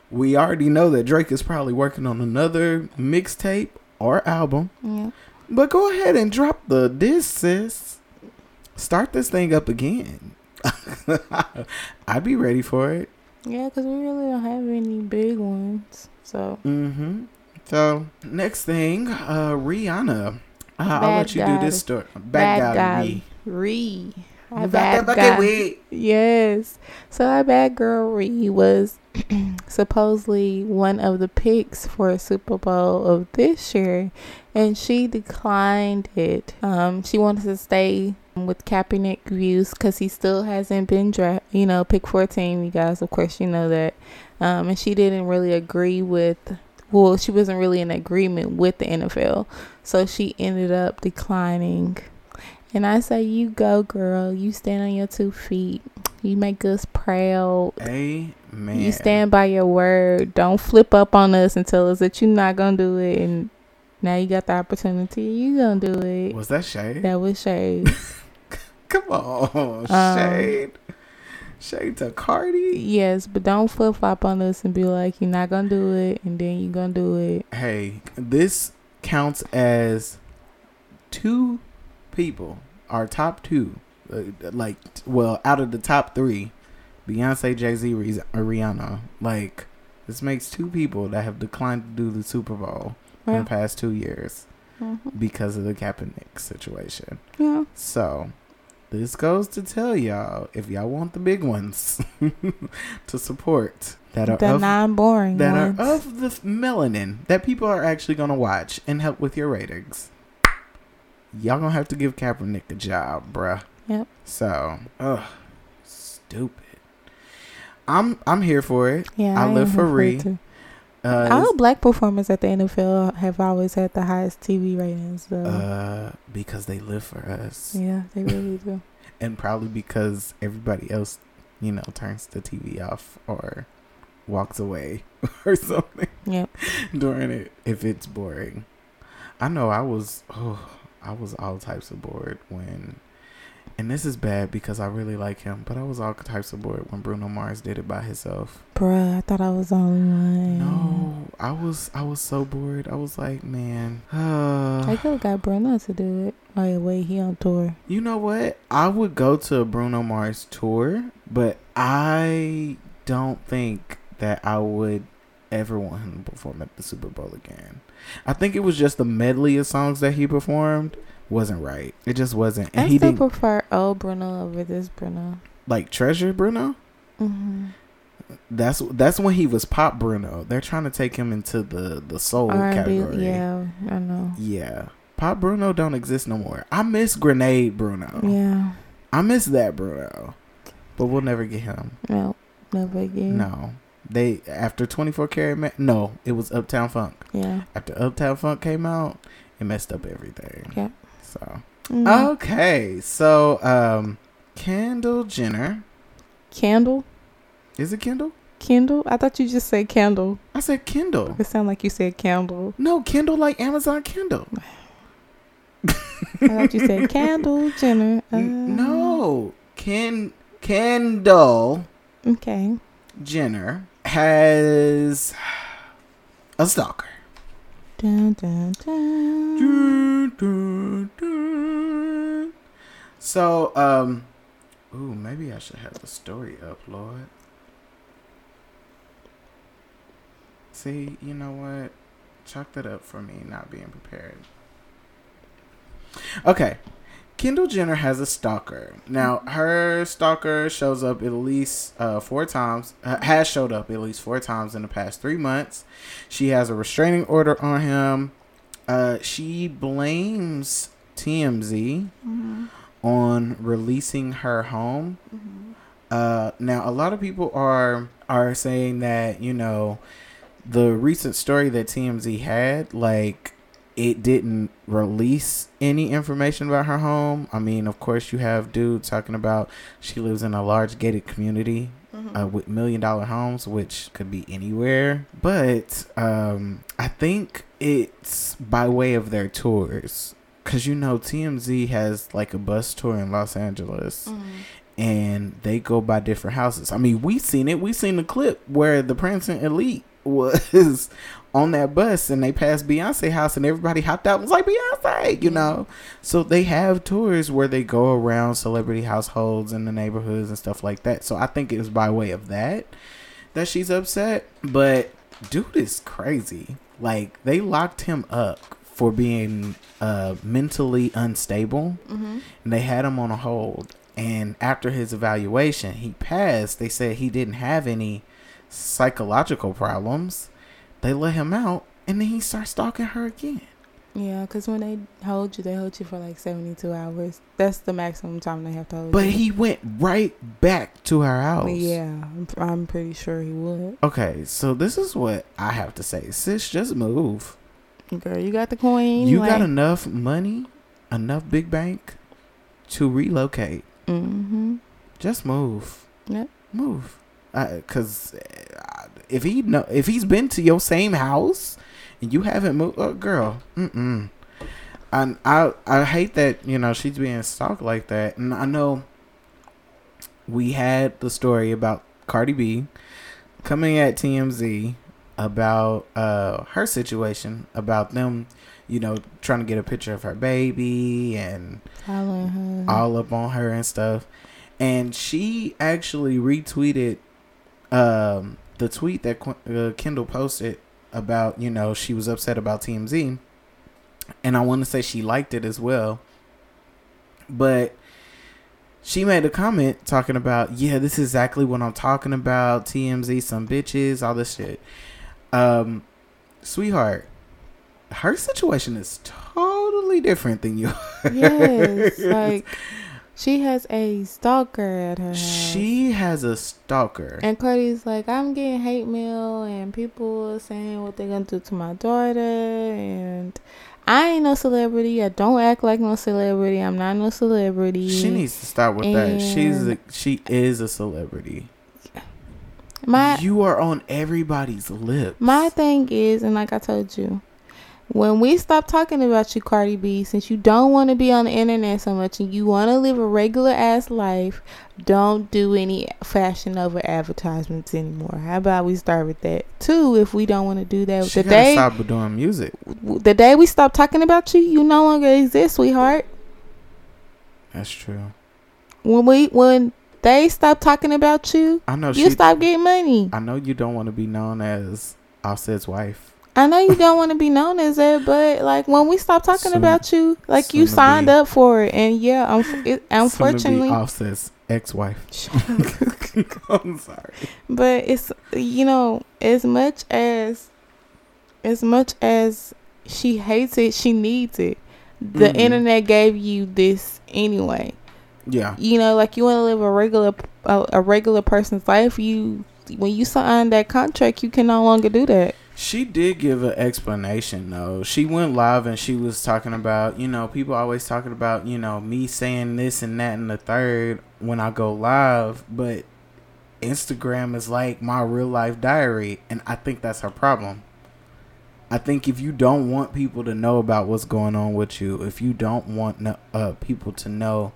we already know that Drake is probably working on another mixtape or album. Yeah. But go ahead and drop the diss, sis. Start this thing up again. I'd be ready for it. Yeah, because we really don't have any big ones. So. Mm-hmm. So next thing, uh, Rihanna. Uh, I'll let you God. do this story. Bad guy. Re. Our bad guy. Yes. So our bad girl Ree was supposedly one of the picks for a Super Bowl of this year, and she declined it. Um, she wanted to stay with Kaepernick views because he still hasn't been draft. You know, pick fourteen. You guys, of course, you know that. Um, and she didn't really agree with. Well, she wasn't really in agreement with the N F L, so she ended up declining. And I say, you go, girl. You stand on your two feet. You make us proud. Amen. You stand by your word. Don't flip up on us and tell us that you're not going to do it. And now you got the opportunity. You're going to do it. Was that shade? That was shade. Come on, shade. Um, shade to Cardi. Yes, but don't flip flop on us and be like, you're not gonna do it, and then you're gonna do it. Hey, this counts as two people. Our top two, uh, like, well, out of the top three, Beyonce, Jay-Z, Rihanna. Like, this makes two people that have declined to do the Super Bowl yeah. in the past two years mm-hmm. because of the Kaepernick situation. Yeah. So this goes to tell y'all, if y'all want the big ones to support, that are the of, non-boring that ones. Are of the melanin that people are actually going to watch and help with your ratings. Y'all gonna have to give Kaepernick a job, bruh. Yep. So, ugh, stupid. I'm I'm here for it. Yeah, I, I live for Ree. Uh, All black performers at the N F L have always had the highest T V ratings, though. Uh, because they live for us. Yeah, they really do. And probably because everybody else, you know, turns the T V off or walks away or something. Yep. During it, if it's boring. I know. I was. Oh. I was all types of bored when, and this is bad because I really like him, but I was all types of bored when Bruno Mars did it by himself. Bruh, I thought I was the only one. No, I was I was so bored. I was like, man. Uh, I could have got Bruno to do it. Oh, wait, he on tour. You know what? I would go to a Bruno Mars tour, but I don't think that I would ever want him to perform at the Super Bowl again. I think it was just the medley of songs that he performed wasn't right. It just wasn't. And I he still didn't prefer old Bruno over this Bruno. Like Treasure Bruno? Mm-hmm. That's that's when he was pop Bruno. They're trying to take him into the, the soul R and B category. Yeah, I know. Yeah. Pop Bruno don't exist no more. I miss Grenade Bruno. Yeah. I miss that Bruno. But we'll never get him. No, never again. No. They after twenty-four karat ma- no it was Uptown Funk. Yeah, after Uptown Funk came out, it messed up everything. Yeah. So yeah. Okay, so um Kendall Jenner Kendall is it Kendall Kendall I thought you just said Kendall. I said Kendall. It sounded like you said Candle. No, Kendall like Amazon Kindle. I thought you said Kendall Jenner. Uh, no, Ken Kendall okay Jenner has a stalker. Dun, dun, dun. Dun, dun, dun. So, um, ooh, maybe I should have the story up, Lord. See, you know what? Chalk that up for me not being prepared. Okay. Kendall Jenner has a stalker. Now, her stalker shows up at least uh, four times, uh, has showed up at least four times in the past three months. She has a restraining order on him. Uh, she blames T M Z mm-hmm. on releasing her home. Mm-hmm. Uh, now, a lot of people are are saying that, you know, the recent story that T M Z had, like, it didn't release any information about her home. I mean, of course, you have dude talking about she lives in a large gated community mm-hmm. uh, with million dollar homes, which could be anywhere. But um, I think it's by way of their tours. Because, you know, T M Z has like a bus tour in Los Angeles. Mm-hmm. And they go by different houses. I mean, we seen it. We seen the clip where the Prince and Elite was on that bus and they passed Beyonce's house and everybody hopped out and was like, Beyonce, you know. So they have tours where they go around celebrity households in the neighborhoods and stuff like that. So I think it was by way of that that she's upset. But dude is crazy. Like, they locked him up for being uh mentally unstable mm-hmm. and they had him on a hold, and after his evaluation he passed. They said he didn't have any psychological problems. They let him out and then he starts stalking her again. Yeah, because when they hold you, they hold you for like seventy-two hours. That's the maximum time they have to hold but you. But he went right back to her house. Yeah, I'm pretty sure he would. Okay, so this is what I have to say. Sis, just move. Girl, you got the coin. You like- got enough money, enough big bank to relocate. Mm-hmm. Just move. Yep. Move. Because uh, if he know if he's been to your same house and you haven't moved, oh, girl, mm-mm. And I I hate that, you know, she's being stalked like that. And I know we had the story about Cardi B coming at T M Z about uh, her situation, about them, you know, trying to get a picture of her baby and her. all up on her and stuff. And she actually retweeted um, the tweet that uh, Kendall posted about, you know, she was upset about T M Z. And I want to say she liked it as well. But she made a comment talking about, yeah, this is exactly what I'm talking about. T M Z, some bitches, all this shit. Um, sweetheart, her situation is totally different than yours. Yes, like she has a stalker at her house. She has a stalker. And Cardi's like, I'm getting hate mail and people are saying what they're going to do to my daughter. And I ain't no celebrity. I don't act like no celebrity. I'm not no celebrity. She needs to stop with and that. She's a, she is a celebrity. My, you are on everybody's lips. My thing is, and like I told you, when we stop talking about you, Cardi B, since you don't want to be on the internet so much and you want to live a regular ass life, don't do any fashion over advertisements anymore. How about we start with that? Two, if we don't want to do that, she the day stop doing music. The day we stop talking about you, you no longer exist, sweetheart. That's true. When we when they stop talking about you, I know you she, stop getting money. I know you don't want to be known as Offset's wife. I know you don't want to be known as that, but like when we stop talking soon, about you, like you signed be, up for it, and yeah, um, it, unfortunately, Offset's ex-wife. I'm sorry, but it's you know as much as as much as she hates it, she needs it. The mm-hmm. internet gave you this anyway. Yeah, you know, like you want to live a regular a, a regular person's life. You when you sign that contract, you can no longer do that. She did give an explanation, though. She went live and she was talking about, you know, people always talking about, you know, me saying this and that and the third when I go live. But Instagram is like my real life diary. And I think that's her problem. I think if you don't want people to know about what's going on with you, if you don't want no, uh, people to know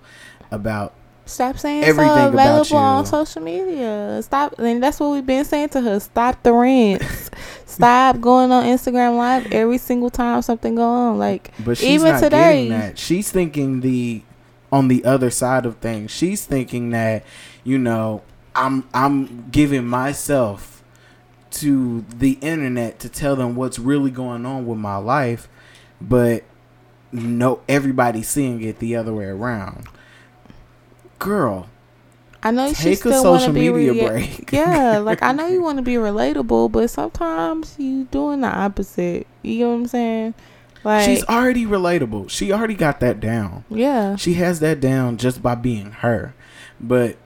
about Stop saying everything so available on social media. Stop. And that's what we've been saying to her. Stop the rants. Stop going on Instagram Live every single time something goes on. Like, but she's even not today, getting that. She's thinking the on the other side of things. She's thinking that, you know, I'm I'm giving myself to the internet to tell them what's really going on with my life, but no, everybody's seeing it the other way around. Girl, I know take she still a social be media re- break. Yeah, like I know you want to be relatable, but sometimes you doing the opposite. You know what I'm saying? Like she's already relatable. She already got that down. Yeah, she has that down just by being her. But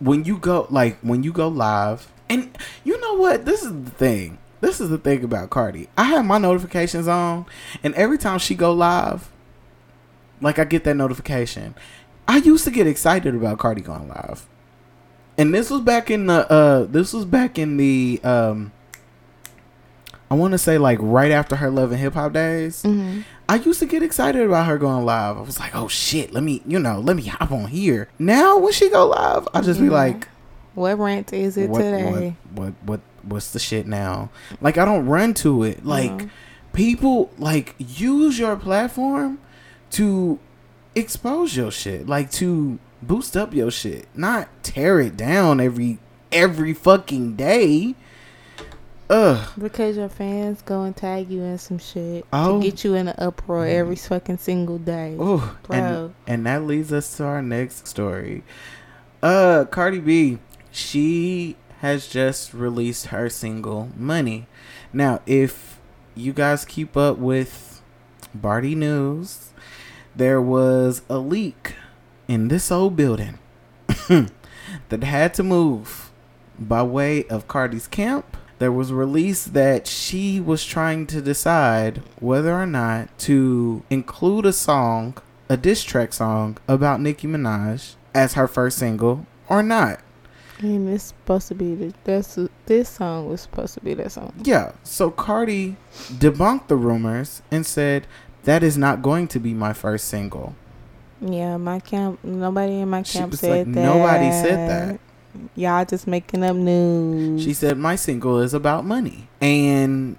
when you go, like when you go live, and you know what? This is the thing. This is the thing about Cardi. I have my notifications on, and every time she go live, like I get that notification. I used to get excited about Cardi going live, and this was back in the uh, this was back in the um, I want to say like right after her Love and Hip Hop days. Mm-hmm. I used to get excited about her going live. I was like, oh shit, let me you know let me hop on here. Now when she go live, I just yeah. be like, what rant is it what, today? What, what what what's the shit now? Like I don't run to it. Like no. people like use your platform to expose your shit, like to boost up your shit, not tear it down every every fucking day. Ugh. Because your fans go and tag you in some shit oh. to get you in an uproar every fucking single day. Oh, and, and that leads us to our next story. Uh, Cardi B, she has just released her single "Money." Now, if you guys keep up with Barty News, there was a leak in this old building that had to move by way of Cardi's camp. There was a release that she was trying to decide whether or not to include a song, a diss track song about Nicki Minaj as her first single or not. And it's supposed to be the, that's this song was supposed to be that song. Yeah. So Cardi debunked the rumors and said, that is not going to be my first single. Yeah, my camp, nobody in my camp she said like, that. Nobody said that. Y'all just making up news. She said my single is about money. And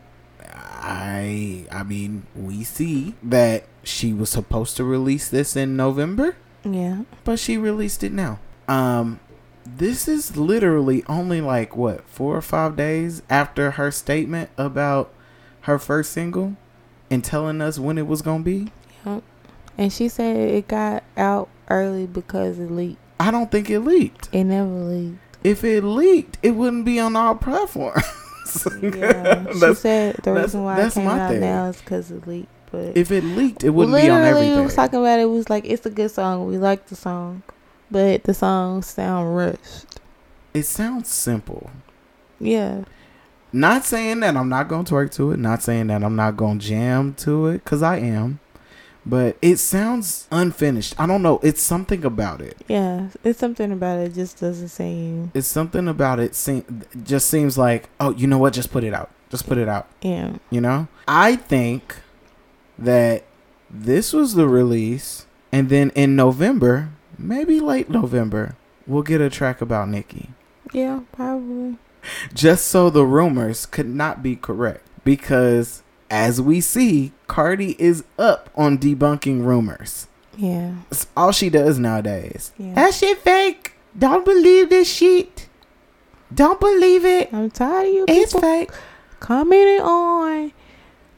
I, I mean, we see that she was supposed to release this in November. Yeah. But she released it now. Um, this is literally only like, what, four or five days after her statement about her first single and telling us when it was going to be. Yep. And she said it got out early because it leaked. I don't think it leaked. It never leaked. If it leaked, it wouldn't be on all platforms. Yeah, she said the reason why it came out now is because it leaked. But if it leaked, it wouldn't be on everything. We was talking about it. We was like, it's a good song. We like the song, but the song sound rushed. It sounds simple. Yeah. Not saying that I'm not gonna twerk to it. Not saying that I'm not gonna jam to it, because I am. But it sounds unfinished. I don't know. It's something about it. Yeah. It's something about it. Just doesn't seem. It's something about it. Seem, just seems like, oh, you know what? Just put it out. Just put it out. Yeah. You know, I think that this was the release. And then in November, maybe late November, we'll get a track about Nicki. Yeah, probably. Just so the rumors could not be correct, because as we see, Cardi is up on debunking rumors. Yeah. That's all she does nowadays. Yeah. That shit fake. Don't believe this shit. Don't believe it. I'm tired of you people. It's fake. Commenting on.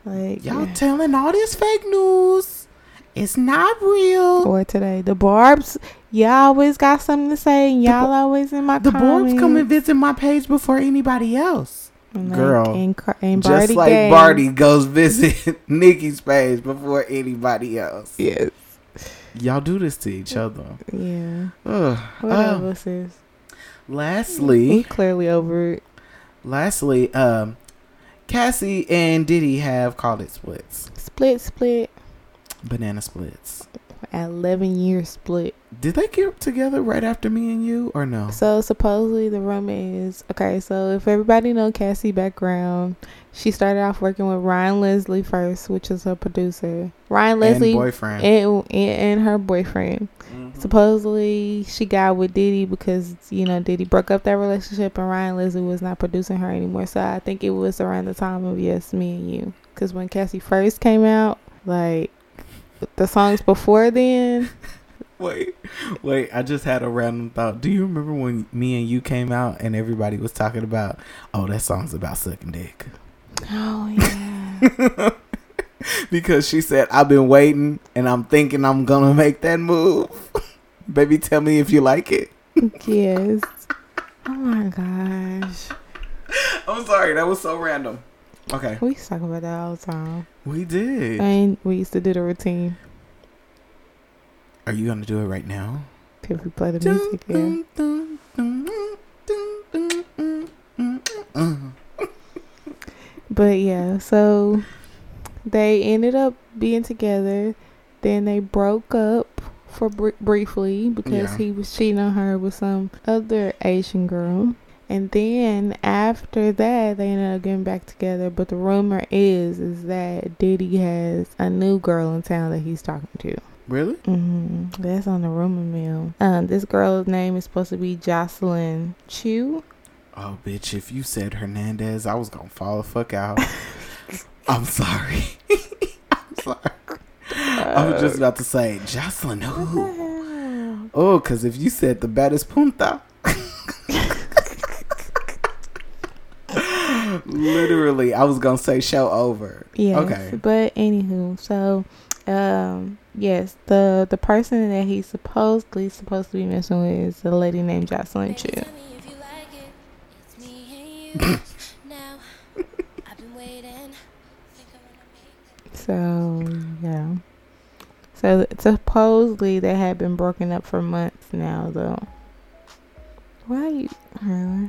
Like, y'all yeah. telling all this fake news. It's not real. Or today. The Barbs. Y'all always got something to say. And y'all bo- always in my the comments. The Barbs come and visit my page before anybody else. Like, girl, and, and just like Gaines. Barty goes visit Nikki's page before anybody else. Yes, y'all do this to each other. Yeah. Ugh. Whatever, um, sis. Lastly, we clearly over it. Lastly, um, Cassie and Diddy have called it splits. Split, split. Banana splits. eleven year split. Did they get together right after Me and You or no? So supposedly the rumor is, okay, so if everybody know Cassie's background, she started off working with Ryan Leslie first, which is her producer. Ryan Leslie and boyfriend and, and, and her boyfriend. Mm-hmm. Supposedly she got with Diddy because, you know, Diddy broke up that relationship and Ryan Leslie was not producing her anymore. So I think it was around the time of Yes, Me and You, because when Cassie first came out, like the songs before then. Wait, wait, I just had a random thought. Do you remember when Me and You came out and everybody was talking about, oh, that song's about sucking dick? Oh, yeah. Because she said, I've been waiting and I'm thinking I'm going to make that move. Baby, tell me if you like it. Yes. Oh, my gosh. I'm sorry. That was so random. Okay. We used to talk about that all the time. We did. And we used to do the routine. Are you going to do it right now? If we play the music, yeah. But yeah, so they ended up being together. Then they broke up for br- briefly because yeah. he was cheating on her with some other Asian girl. And then after that, they ended up getting back together. But the rumor is, is that Diddy has a new girl in town that he's talking to. Really? Mm-hmm. That's on the rumor mill. Um, this girl's name is supposed to be Jocelyn Chu. Oh, bitch. If you said Hernandez, I was going to fall the fuck out. I'm sorry. I'm sorry. Uh, I was just about to say, Jocelyn who? Oh, because if you said the baddest punta. Literally, I was gonna say show over. Yeah. Okay. But anywho, so um, yes, the the person that he's supposedly supposed to be messing with is a lady named Jocelyn Chu. Baby, tell me if you like it. It's me and you. Now I've been waiting. So yeah, so supposedly they had been broken up for months now, though. Why are you? Huh?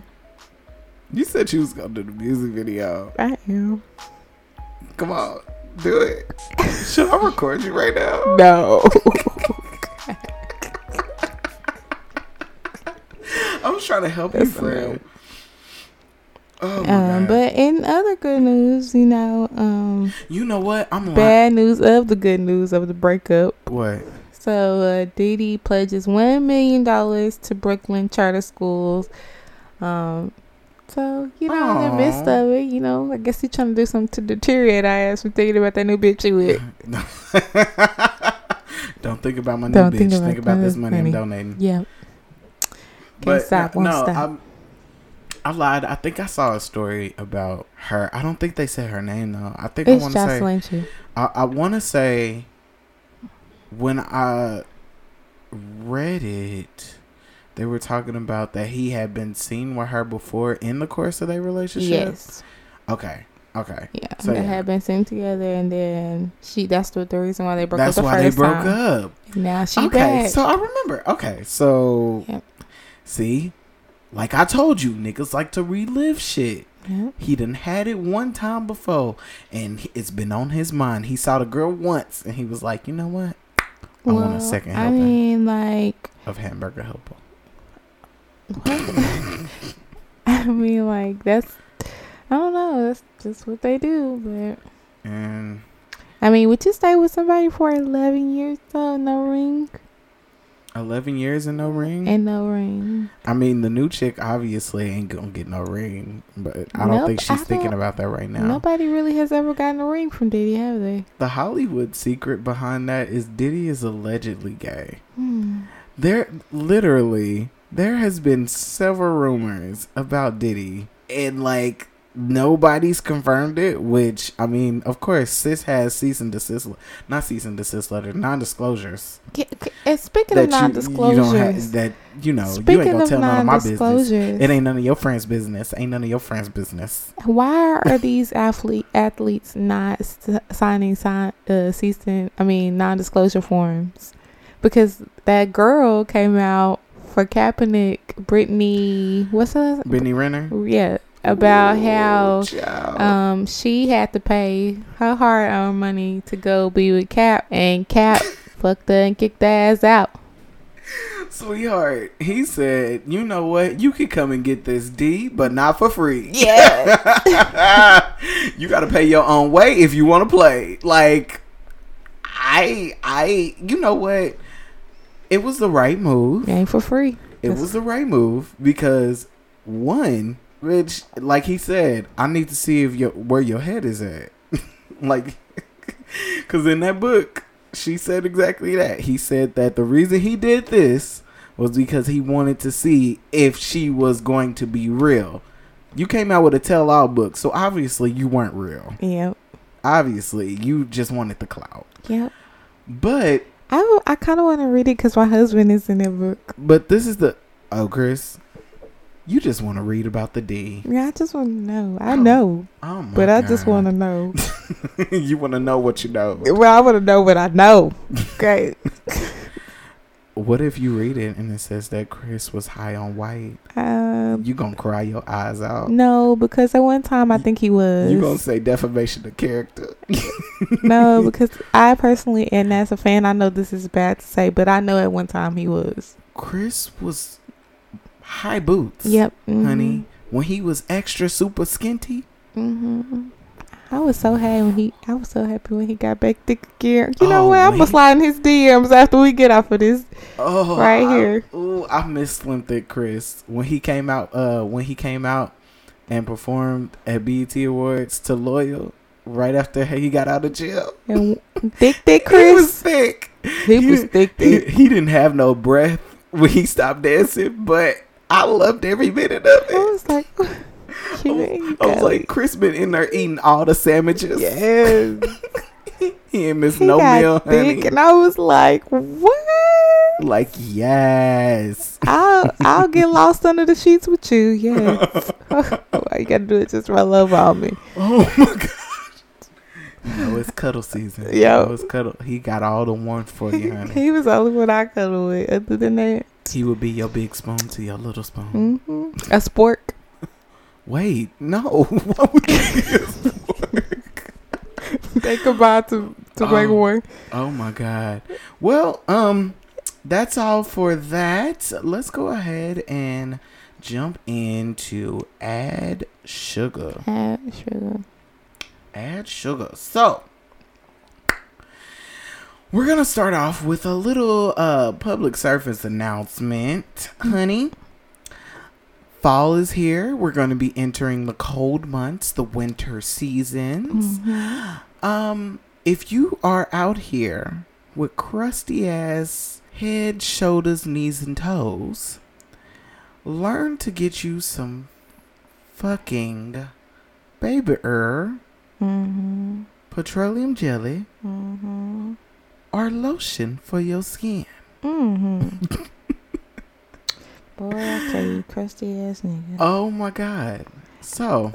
You said you was going to do the music video. I am. Come on. Do it. Should I record you right now? No. I was trying to help That's you for real. Oh my um, God. But in other good news, you know, um, you know what? I'm bad lying. news of the good news of the breakup. What? So uh, Diddy pledges one million dollars to Brooklyn charter schools. Um, so you know, Aww. in the midst of it, you know, I guess he's trying to do something to deteriorate our ass from thinking about that new bitch you with. Don't think about my new Don't bitch. Think about, think about this money, money I'm donating. Yeah. Can't but stop. Won't no, stop. I'm, I lied. I think I saw a story about her. I don't think they said her name though. I think it's I want to say. Lynchie. I, I want to say when I read it, they were talking about that he had been seen with her before in the course of their relationship. Yes. Okay. Okay. Yeah, so, they yeah. had been seen together, and then she—that's what the reason why they broke up. That's why they broke up. Now she okay, back. Okay, so I remember. Okay, so yep. see, like I told you, niggas like to relive shit. Yep. He done had it one time before, and it's been on his mind. He saw the girl once, and he was like, "You know what? I well, want a second helping." I mean, like of hamburger helper. What? I mean, like that's. I don't know. That's just what they do, but. And. I mean, would you stay with somebody for eleven years though, no ring? Eleven years and no ring. And no ring. I mean, the new chick obviously ain't gonna get no ring, but I don't nope, think she's thinking about that right now. Nobody really has ever gotten a ring from Diddy, have they? The Hollywood secret behind that is Diddy is allegedly gay. Hmm. There, literally, there has been several rumors about Diddy, and like. Nobody's confirmed it, which I mean, of course, sis has cease and desist, not cease and desist letter, non-disclosures. And speaking of non-disclosures, you have, that you know, you ain't gonna tell none of my business. It ain't none of your friends' business. Ain't none of your friends' business. Why are these athlete athletes not st- signing sign uh, cease and I mean non-disclosure forms? Because that girl came out for Kaepernick, Brittany, what's her? Brittany Renner. Yeah. About Ooh, how child. um she had to pay her hard-earned money to go be with Cap, and Cap fucked her and kicked her ass out. Sweetheart, he said, "You know what? You could come and get this D, but not for free." Yeah, you got to pay your own way if you want to play. Like, I, I, you know what? It was the right move. It ain't for free. It That's- was the right move because one. Which, like he said, I need to see if your where your head is at. Like, because in that book, she said exactly that. He said that the reason he did this was because he wanted to see if she was going to be real. You came out with a tell-all book, so obviously you weren't real. Yep. Obviously, you just wanted the clout. Yep. But. I, I kind of want to read it because my husband is in that book. But this is the. Oh, Chris. You just want to read about the D. Yeah, I just want to know. I oh, know. Oh my but God. I just want to know. You want to know what you know. Well, I want to know what I know. Okay. What if you read it and it says that Chris was high on white? Um, you going to cry your eyes out? No, because at one time I you, think he was. You going to say defamation of character. No, because I personally, and as a fan, I know this is bad to say, but I know at one time he was. Chris was... high boots. Yep. Mm-hmm. Honey, when he was extra super skinty. Mm-hmm. I was so happy when he I was so happy when he got back thick again. You know oh, what? I'm going to slide in his D Ms after we get off of this. Oh, right I, here. Oh, I miss Slim Thick Chris. When he came out uh when he came out and performed at B E T Awards to Loyal right after he got out of jail. And thick thick Chris. He was thick. He, he was thick thick. He, he didn't have no breath when he stopped dancing, but I loved every minute of it. I was like, I was, I was like, Chris been in there eating all the sandwiches. Yes. He ain't missed he no meal, honey. And I was like, what? Like, yes. I'll, I'll get lost under the sheets with you. Yes. Why you got to do it just for love on me? Oh, my God. No, it's cuddle season. Yeah. No, it's cuddle. He got all the warmth for you, honey. He was the only one I cuddled with other than that. He would be your big spoon to your little spoon. Mm-hmm. A spork. Wait, no. What would be a spork? They combine to, to oh, make one. Oh, my God. Well, um, that's all for that. Let's go ahead and jump into Add Sugar. Add Sugar. Add Sugar. So, we're going to start off with a little uh, public service announcement, honey. Fall is here. We're going to be entering the cold months, the winter seasons. Mm-hmm. Um, if you are out here with crusty ass head, shoulders, knees, and toes, learn to get you some fucking baby er, mm-hmm. petroleum jelly, mm-hmm. or lotion for your skin. Mm-hmm. Boy, I tell you, crusty ass nigga. Oh my God. So,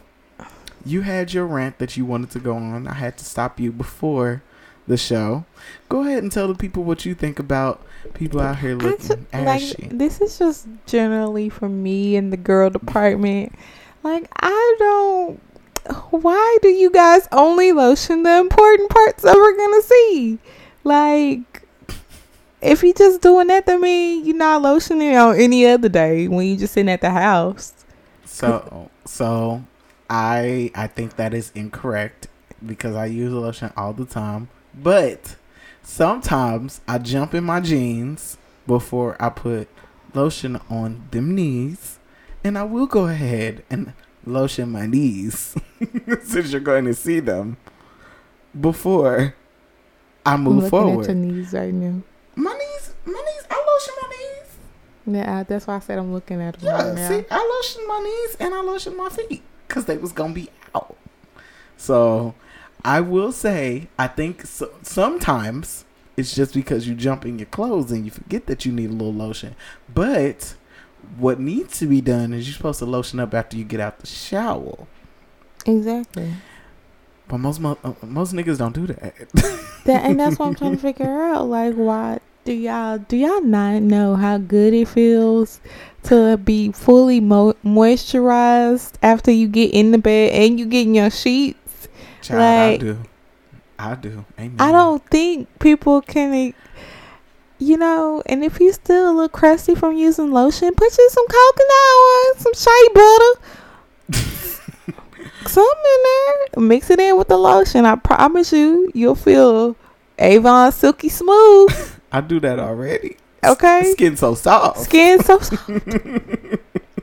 you had your rant that you wanted to go on. I had to stop you before the show. Go ahead and tell the people what you think about people out here looking t- ashy. Like, this is just generally for me in the girl department. Like, I don't... Why do you guys only lotion the important parts that we're going to see? Like... If you just doing that, to me, you're not lotioning on any other day when you just sitting at the house. So, so I I think that is incorrect because I use lotion all the time. But sometimes I jump in my jeans before I put lotion on them knees, and I will go ahead and lotion my knees since you're going to see them before I move I'm forward. At your knees right now. My knees, my knees, I lotion my knees. Yeah, that's why I said I'm looking at them yeah, right now. See, I lotion my knees and I lotion my feet because they was going to be out. So, I will say, I think so, sometimes it's just because you jump in your clothes and you forget that you need a little lotion. But what needs to be done is you're supposed to lotion up after you get out the shower. Exactly. But most mo- most niggas don't do that. that. And that's what I'm trying to figure out. Like, why do y'all do y'all not know how good it feels to be fully mo- moisturized after you get in the bed and you get in your sheets? Child, like, I do. I do. Amen. I don't think people can, you know, and if you still look crusty from using lotion, put you some coconut oil, some shea butter. Something in there, mix it in with the lotion. I promise you, you'll feel Avon silky smooth. I do that already. Okay, skin so soft, skin so soft,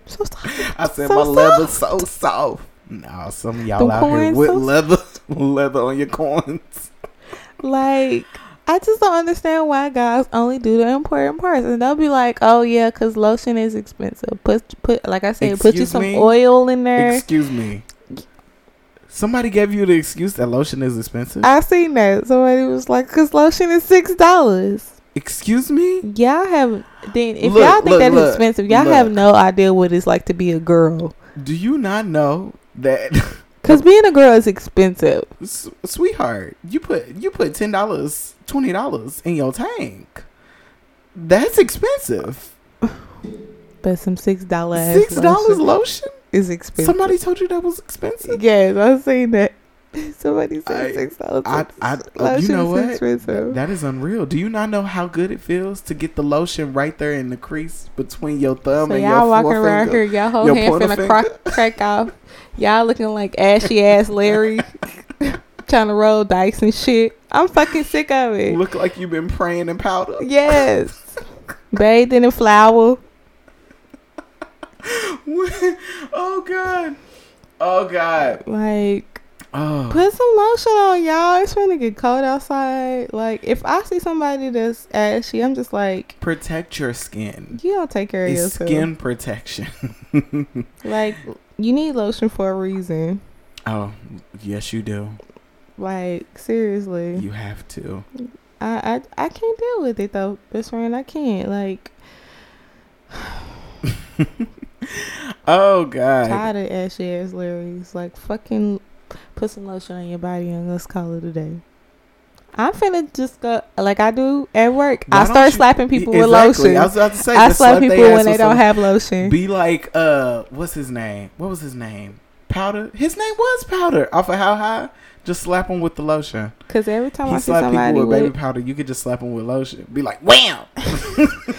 so soft. I said so my soft. Leather so soft. Nah, some of y'all the out here with so leather, leather on your corns. Like, I just don't understand why guys only do the important parts, and they'll be like, "Oh yeah, because lotion is expensive." Put put, like I said, Excuse put you some me? oil in there. Excuse me. Somebody gave you the excuse that lotion is expensive? I seen that. Somebody was like, because lotion is six dollars. Excuse me? Y'all have... Then if look, y'all think look, that look, is expensive, y'all look. have no idea what it's like to be a girl. Do you not know that... Because being a girl is expensive. S- sweetheart, you put you put ten dollars, twenty dollars in your tank. That's expensive. But some six dollars six dollars lotion? lotion? Is expensive. Somebody told you that was expensive? Yes, I've seen that. Somebody said six dollars. I, I, I you know what? Expensive. That is unreal. Do you not know how good it feels to get the lotion right there in the crease between your thumb so and y'all your walking forefinger, around here, y'all whole hand finna crack, crack off. Y'all looking like ashy ass Larry, trying to roll dice and shit. I'm fucking sick of it. Look like you've been praying in powder. Yes, bathing in flour. Oh God, oh God, like oh. Put some lotion on, y'all. It's gonna get cold outside. Like, if I see somebody that's ashy, I'm just like, protect your skin. You don't take care of yourself. Skin protection. Like, you need lotion for a reason. Oh yes, you do. Like, seriously, you have to. I I, I can't deal with it though, best friend. I can't, like. Oh God, tired of ashy ass Larry's. Like, fucking put some lotion on your body and let's call it a day. I'm finna just go like I do at work. Why I start you, slapping people exactly. with lotion. I was about to say, I slap people when they don't have lotion. Be like, uh, what's his name? What was his name? Powder. His name was Powder. Off of How High, just slap him with the lotion. Because every time he I see slap somebody people with, with baby powder, you could just slap him with lotion. Be like, wham.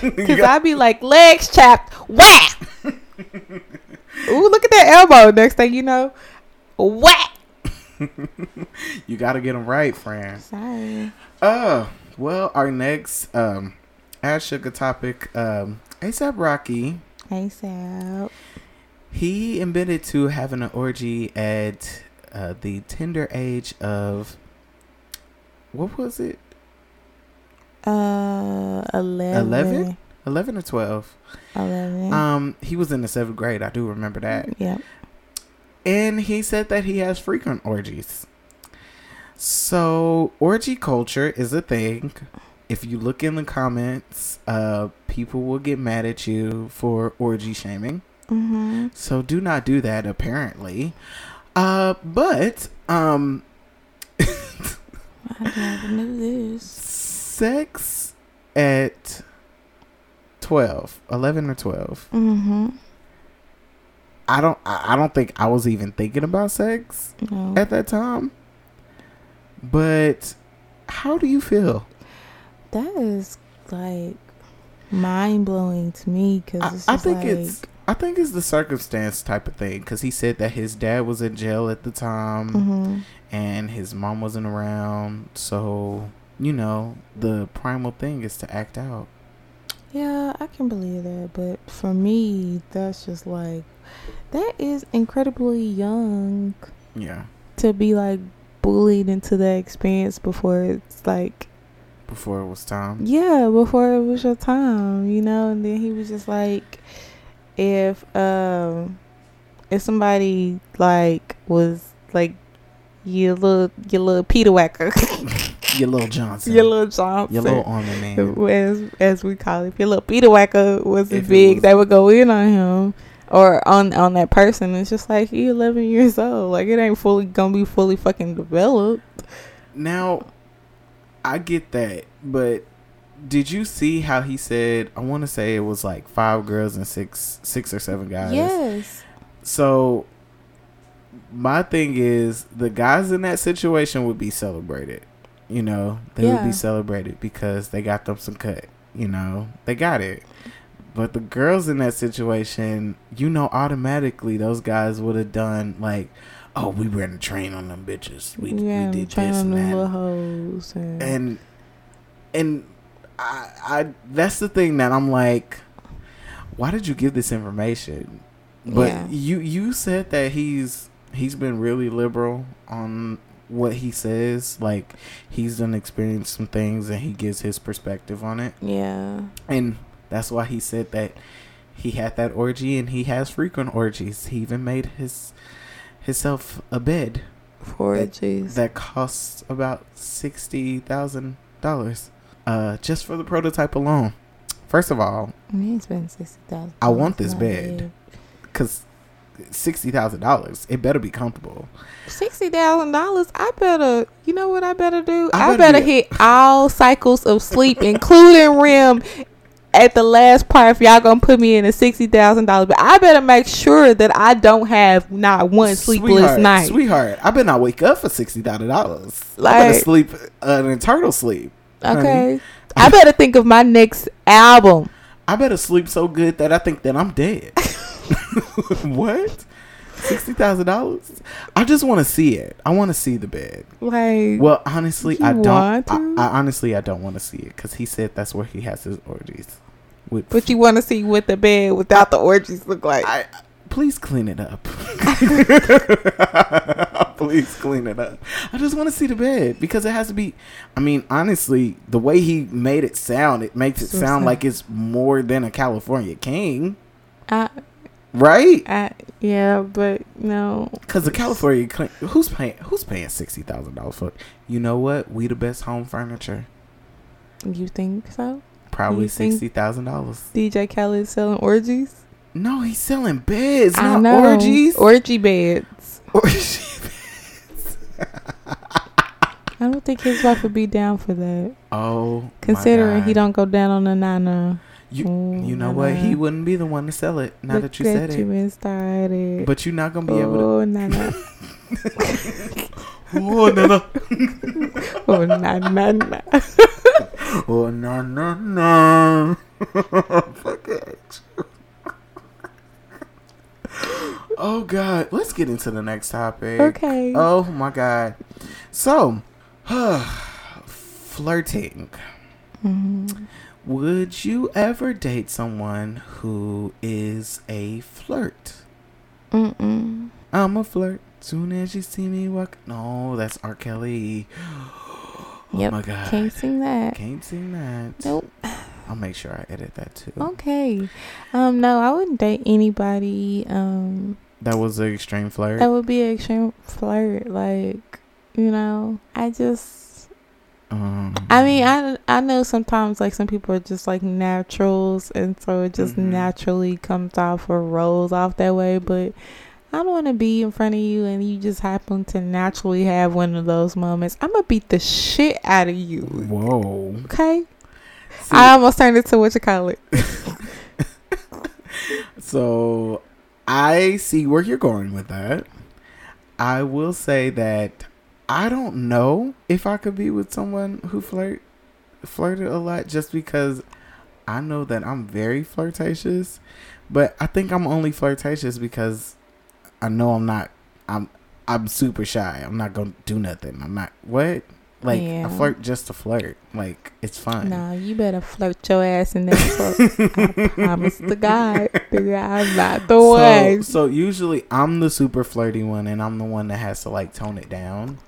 Because I be like, legs chapped, wham. ooh, look at that elbow. Next thing you know, whack. You got to get them right, friend. Sorry. Uh, well, our next um, Ash Sugar topic, um, A$AP Rocky. A$AP. He admitted to having an orgy at uh, the tender age of, what was it? Uh, eleven. Eleven? Eleven or twelve? Eleven. Um, he was in the seventh grade. I do remember that. Yeah. And he said that he has frequent orgies. So orgy culture is a thing. If you look in the comments, uh, people will get mad at you for orgy shaming. Mm-hmm. So do not do that. Apparently, uh, but um, I never knew this. Sex at twelve, eleven or twelve. Mm-hmm. I don't. I don't think I was even thinking about sex no. at that time. But how do you feel? That is like mind blowing to me because I, I think like, it's. I think it's the circumstance type of thing because he said that his dad was in jail at the time mm-hmm. and his mom wasn't around. So, you know, the primal thing is to act out. Yeah, I can believe that. But for me, that's just like, that is incredibly young. Yeah. To be like bullied into that experience before it's like. Before it was time. Yeah, before it was your time, you know. And then he was just like. If um, if somebody like was like your little your little Peter Whacker, your little Johnson, your little Johnson, your little army man, as as we call it, if your little Peter Whacker was if big, was, they would go in on him or on on that person. It's just like you're eleven years old, like it ain't fully gonna be fully fucking developed. Now, I get that, but. Did you see how he said, I want to say it was like five girls and six six or seven guys. Yes. So my thing is the guys in that situation would be celebrated. You know, they yeah. would be celebrated because they got them some cut. You know, they got it. But the girls in that situation, you know, automatically those guys would have done like, oh, we ran a train on them bitches. We, yeah, we did this and that. And... and, and I, I that's the thing that I'm like, why did you give this information? But yeah. you you said that he's he's been really liberal on what he says. Like he's done experienced some things and he gives his perspective on it. Yeah, and that's why he said that he had that orgy and he has frequent orgies. He even made his himself a bed for orgies that, that costs about sixty thousand dollars. Uh, just for the prototype alone. First of all, it's been sixty thousand dollars. I want this bed because sixty thousand dollars. It better be comfortable. sixty thousand dollars. I better. You know what I better do? I, I better, better hit all cycles of sleep, including R E M. At the last part, if y'all gonna put me in a sixty thousand dollars, but I better make sure that I don't have not one sleepless sweetheart, night. Sweetheart, I better not wake up for sixty thousand dollars. Like, I better sleep an eternal sleep. Okay, honey. I better think of my next album. I better sleep so good that I think that I'm dead. What? sixty thousand dollars? I just want to see it. I want to see the bed. Like, well, honestly, I don't. I, I honestly, I don't want to see it because he said that's where he has his orgies. With but you want to see what the bed without the orgies look like? I, please clean it up. Please clean it up. I just want to see the bed because it has to be. I mean, honestly, the way he made it sound, it makes it so sound sad. Like it's more than a California king, I, right? I, yeah, but no, because the California king, who's paying? Who's paying sixty thousand dollars for? You know what? We the best home furniture. You think so? Probably you sixty thousand dollars. D J Khaled selling orgies? No, he's selling beds, I not know. Orgies. Orgy beds. Orgy. I don't think his wife would be down for that. Oh, considering my God. He don't go down on the nana. You, Ooh, you know nana. What? He wouldn't be the one to sell it. Now Look that you said it. You started. But you're not gonna be oh, able to. Oh nana. Oh nana. Oh nana. Nana. Oh nana. Nana. Fuck it. Oh, God. Let's get into the next topic. Okay. Oh, my God. So, flirting. Mm-hmm. Would you ever date someone who is a flirt? Mm-mm. I'm a flirt. Soon as you see me walk. No, that's R. Kelly. Oh, yep. My God. Can't sing that. Can't sing that. Nope. I'll make sure I edit that too. Okay. Um, no, I wouldn't date anybody. Um, that was an extreme flirt? That would be an extreme flirt. Like, you know, I just, um, I mean, I, I know sometimes like some people are just like naturals. And so it just mm-hmm. naturally comes off or rolls off that way. But I don't want to be in front of you and you just happen to naturally have one of those moments. I'm going to beat the shit out of you. Whoa. Okay. See, I almost turned into what you call it. So, I see where you're going with that. I will say that I don't know if I could be with someone who flirt flirted a lot, just because I know that I'm very flirtatious, but I think I'm only flirtatious because I know I'm not I'm I'm super shy. I'm not going to do nothing. I'm not what? Like, yeah. I flirt just to flirt. Like, it's fun. Nah, you better flirt your ass in that flirt. I promise to God, I'm not the so, one. So, usually, I'm the super flirty one, and I'm the one that has to, like, tone it down.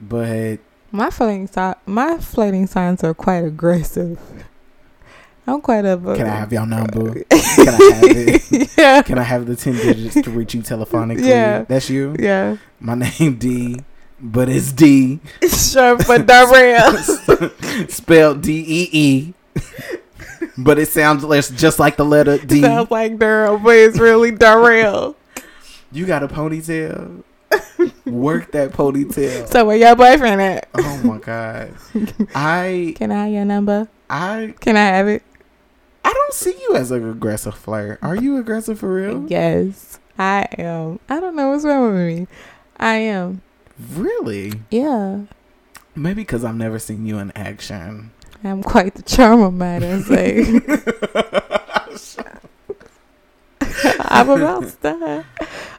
But... My flirting, si- my flirting signs are quite aggressive. I'm quite a... Can I have your number? Can I have it? Yeah. Can I have the ten digits to reach you telephonically? Yeah. That's you? Yeah. My name, D. But it's D. Sure, for the real. Spelled D E E. But it sounds less just like the letter D. Sounds like Daryl, but it's really Darrell. You got a ponytail. Work that ponytail. So where your boyfriend at? Oh my God. I Can I have your number? I Can I have it? I don't see you as an aggressive flirt. Are you aggressive for real? Yes, I am. I don't know what's wrong with me. I am. Really? Yeah. Maybe because I've never seen you in action. I'm quite the charmer, might I say. I'm a monster.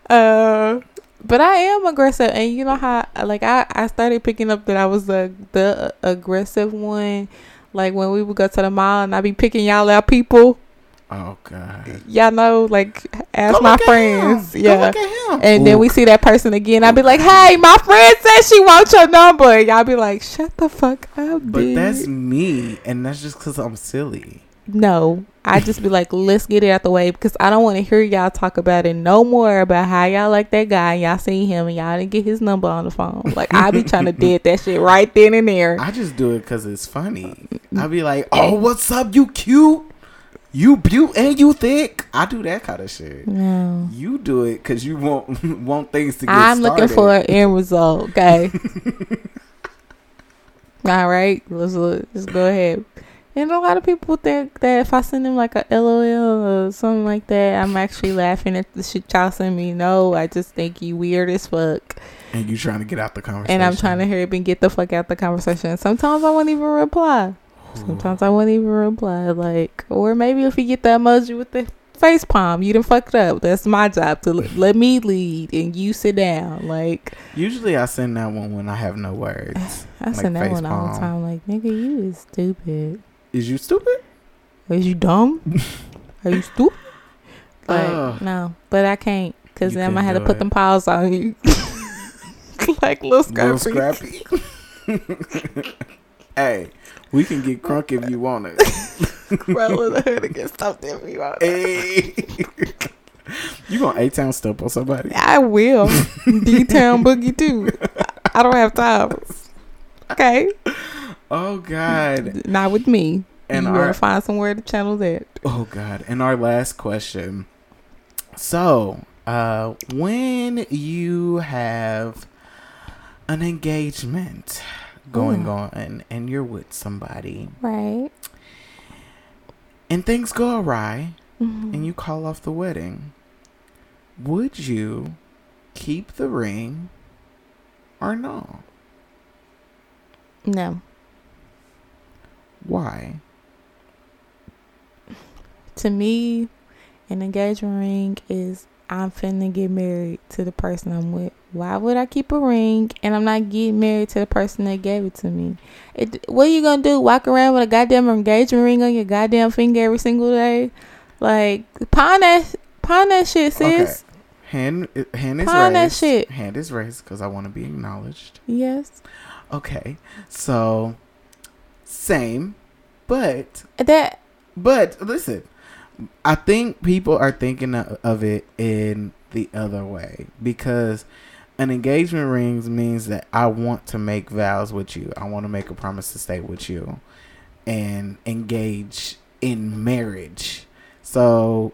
Uh, but I am aggressive. And you know how, like, I, I started picking up that I was the, the aggressive one. Like, when we would go to the mall and I'd be picking y'all out people. Oh, God. Y'all know, like, ask Go my friends. Yeah. Go look at him. And Ooh. Then we see that person again. I'd be like, hey, my friend said she wants your number. Y'all be like, shut the fuck up, dude. But that's me. And that's just because I'm silly. No. I just be like, let's get it out the way. Because I don't want to hear y'all talk about it no more. About how y'all like that guy. And y'all seen him. And y'all didn't get his number on the phone. Like, I be trying to dead that shit right then and there. I just do it because it's funny. I be like, oh, what's up? You cute. You beaut and you thick. I do that kind of shit. No. You do it because you want want things to get I'm started. Looking for an end result, okay? All right. Let's look. Let's go ahead. And a lot of people think that if I send them like a LOL or something like that, I'm actually laughing at the shit y'all send me. No, I just think you weird as fuck. And you trying to get out the conversation. And I'm trying to hurry up and get the fuck out the conversation. Sometimes I won't even reply. Sometimes I won't even reply, like, or maybe if you get the emoji with the face palm, you done fucked up. That's my job to let, let me lead and you sit down. Like, usually I send that one when I have no words. I like send that one palm. All the time. Like, nigga, you is stupid. Is you stupid? Is you dumb? Are you stupid? Like, uh, no, but I can't because then I'm gonna have to put them paws on you, like little scrappy. Little scrappy. Hey. We can get crunk if you want it. Roll in the hood and get stuffed if you want it. Hey. You gonna A-Town stump on somebody? I will. D-Town boogie too. I don't have time. Okay. Oh, God. Not with me. And you our, gotta find somewhere to channel that. Oh, God. And our last question. So, uh, when you have an engagement... going Ooh. on and you're with somebody, right, and things go awry, mm-hmm. and you call off the wedding, would you keep the ring or no? No. Why? To me, An engagement ring is I'm finna get married to the person I'm with. Why would I keep a ring and I'm not getting married to the person that gave it to me? It, what are you gonna do? Walk around with a goddamn engagement ring on your goddamn finger every single day? Like, pawn that, pawn that shit, sis. Okay. Hand, hand is pawn raised. That shit. Hand is raised because I want to be acknowledged. Yes. Okay. So, same, but that. But listen, I think people are thinking of it in the other way, because an engagement rings means that I want to make vows with you. I want to make a promise to stay with you and engage in marriage. So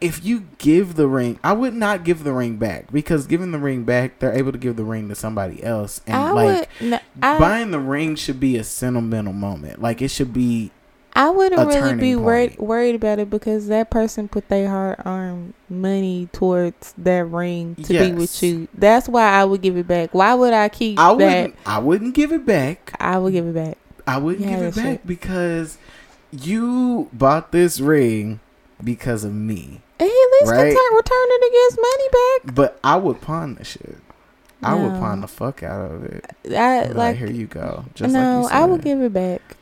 if you give the ring, I would not give the ring back, because giving the ring back, they're able to give the ring to somebody else. And I like would, no, I, buying the ring should be a sentimental moment. Like, it should be. I wouldn't really be worried, worried about it, because that person put their hard-earned money towards that ring to yes. be with you. That's why I would give it back. Why would I keep I wouldn't, that? I wouldn't give it back. I would give it back. I wouldn't yeah, give it back shit. Because you bought this ring because of me. Hey, at least right? return, return it against money back. But I would pawn the shit. No. I would pawn the fuck out of it. I, like, like, here you go. Just no, like you said. I would give it back.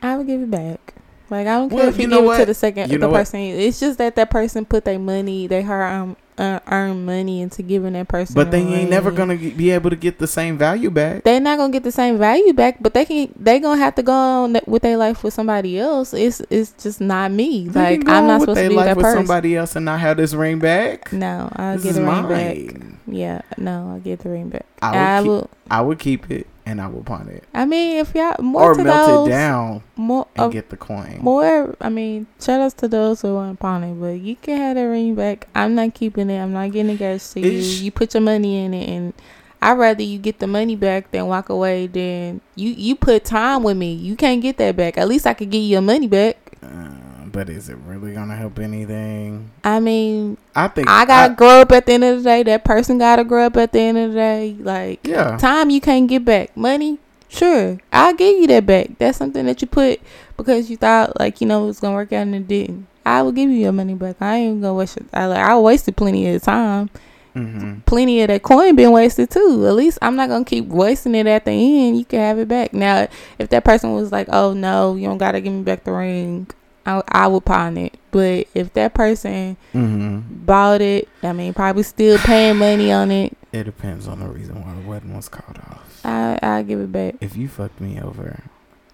I would give it back. Like, I don't care well, if you, you give what? It to the second you the person. What? It's just that that person put their money, they hard um, uh, earn money into giving that person. But they ain't never gonna be able to get the same value back. They're not gonna get the same value back. But they can. They gonna have to go on with their life with somebody else. It's it's just not me. They like, I'm not supposed to be that person. With somebody else and not have this ring back. No, I'll this get the ring back. Yeah, no, I'll get the ring back. I would. I would. Keep, I would keep it. And I will pawn it. I mean, if y'all more or to melt those, it down more, and uh, get the coin. More, I mean, shout outs to those who want to pawn it, but you can have that ring back. I'm not keeping it. I'm not getting engaged to you. Sh- you put your money in it, and I'd rather you get the money back than walk away. Than you, you put time with me. You can't get that back. At least I could get your money back. Uh, but is it really gonna help anything? I mean, I think I gotta I, grow up at the end of the day. That person gotta grow up at the end of the day. Like, yeah. Time you can't get back. Money, sure, I'll give you that back. That's something that you put because you thought, like, you know, it was gonna work out and it didn't. I will give you your money back. I ain't gonna waste it. I, like, I wasted plenty of time. Mm-hmm. Plenty of that coin been wasted too. At least I'm not gonna keep wasting it. At the end, you can have it back. Now, if that person was like, "Oh no, you don't gotta give me back the ring," I, I would pawn it. But if that person mm-hmm. bought it, I mean, probably still paying money on it. It depends on the reason why the wedding was called off. I I give it back. If you fucked me over,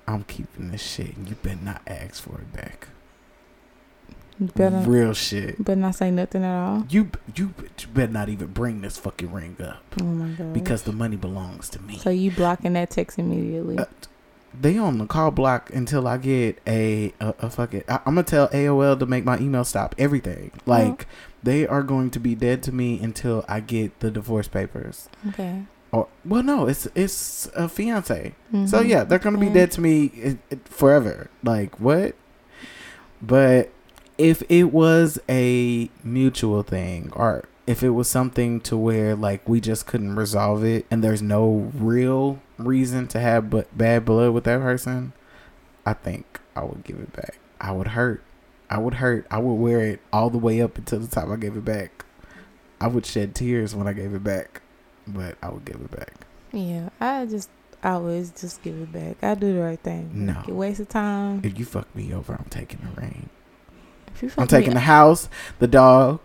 I'm keeping this shit. You better not ask for it back. You better real shit. Better not say nothing at all. You you, you better not even bring this fucking ring up. Oh my god. Because the money belongs to me. So you blocking that text immediately. Uh, They on the call block until I get a a, a fucking. I, I'm gonna tell A O L to make my email stop everything. Like mm-hmm. they are going to be dead to me until I get the divorce papers. Okay. Or well, no, it's it's a fiance. Mm-hmm. So yeah, they're gonna okay. be dead to me it, it, forever. Like what? But if it was a mutual thing, or if it was something to where like we just couldn't resolve it, and there's no real reason to have b- bad blood with that person, I think I would give it back. I would hurt. I would hurt. I would wear it all the way up until the time I gave it back. I would shed tears when I gave it back, but I would give it back. Yeah, I just always just give it back. I do the right thing. No, like, waste of time. If you fuck me over, I'm taking the ring. If you fuck I'm taking me the house, the dog,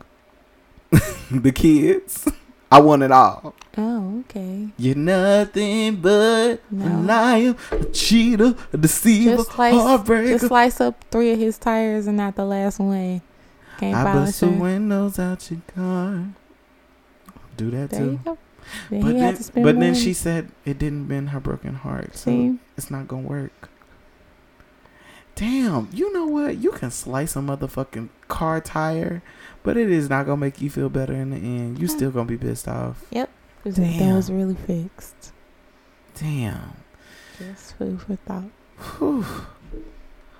the kids. I want it all. Oh, okay. You're nothing but no. a liar, a cheater, a deceiver, just slice, heartbreaker. Just slice up three of his tires and not the last one. Can't I bust the windows out your car. Do that there too. You go. Then but then, to but money. Then she said it didn't bend her broken heart, so see? It's not gonna work. Damn, you know what? You can slice a motherfucking car tire, but it is not gonna make you feel better in the end. You still gonna be pissed off. Yep. Damn. That was really fixed. Damn. Just food for thought. Whew.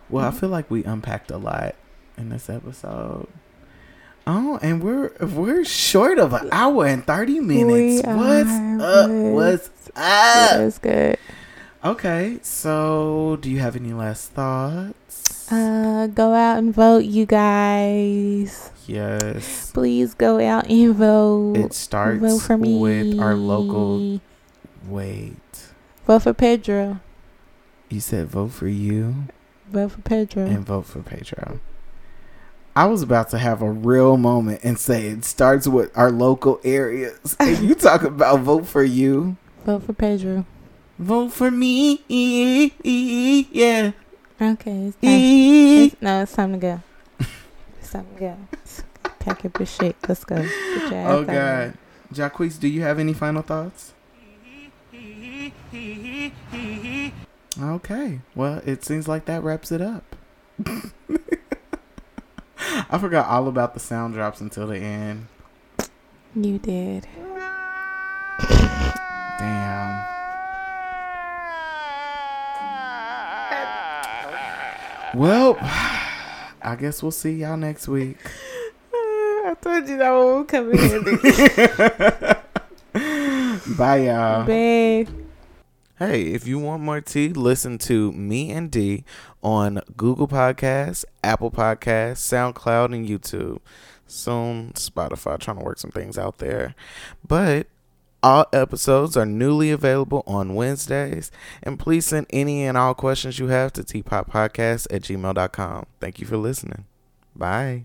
Well, mm-hmm. I feel like we unpacked a lot in this episode. Oh, and we're we're short of an hour and thirty minutes. We What's are up? Good. What's up? That's good. Okay, so do you have any last thoughts? Uh, go out and vote, you guys. Yes. Please go out and vote. It starts vote for me. With our local. Wait. Vote for Pedro. You said vote for you. Vote for Pedro. And vote for Pedro. I was about to have a real moment and say it starts with our local areas. And you talk about vote for you. Vote for Pedro. Vote for me. Yeah. Okay. It's time. It's, no, it's time to go. It's time to go. Pack up your shit. Let's go. Oh, God. Jacquees, do you have any final thoughts? Okay. Well, it seems like that wraps it up. I forgot all about the sound drops until the end. You did. Damn. Well, I guess we'll see y'all next week. I told you that one would come in handy. Bye, y'all. Bye. Hey, if you want more tea, listen to Me and D on Google Podcasts, Apple Podcasts, SoundCloud, and YouTube. Soon, Spotify, trying to work some things out there. But all episodes are newly available on Wednesdays. And please send any and all questions you have to teepoppodcast at gmail dot com. Thank you for listening. Bye.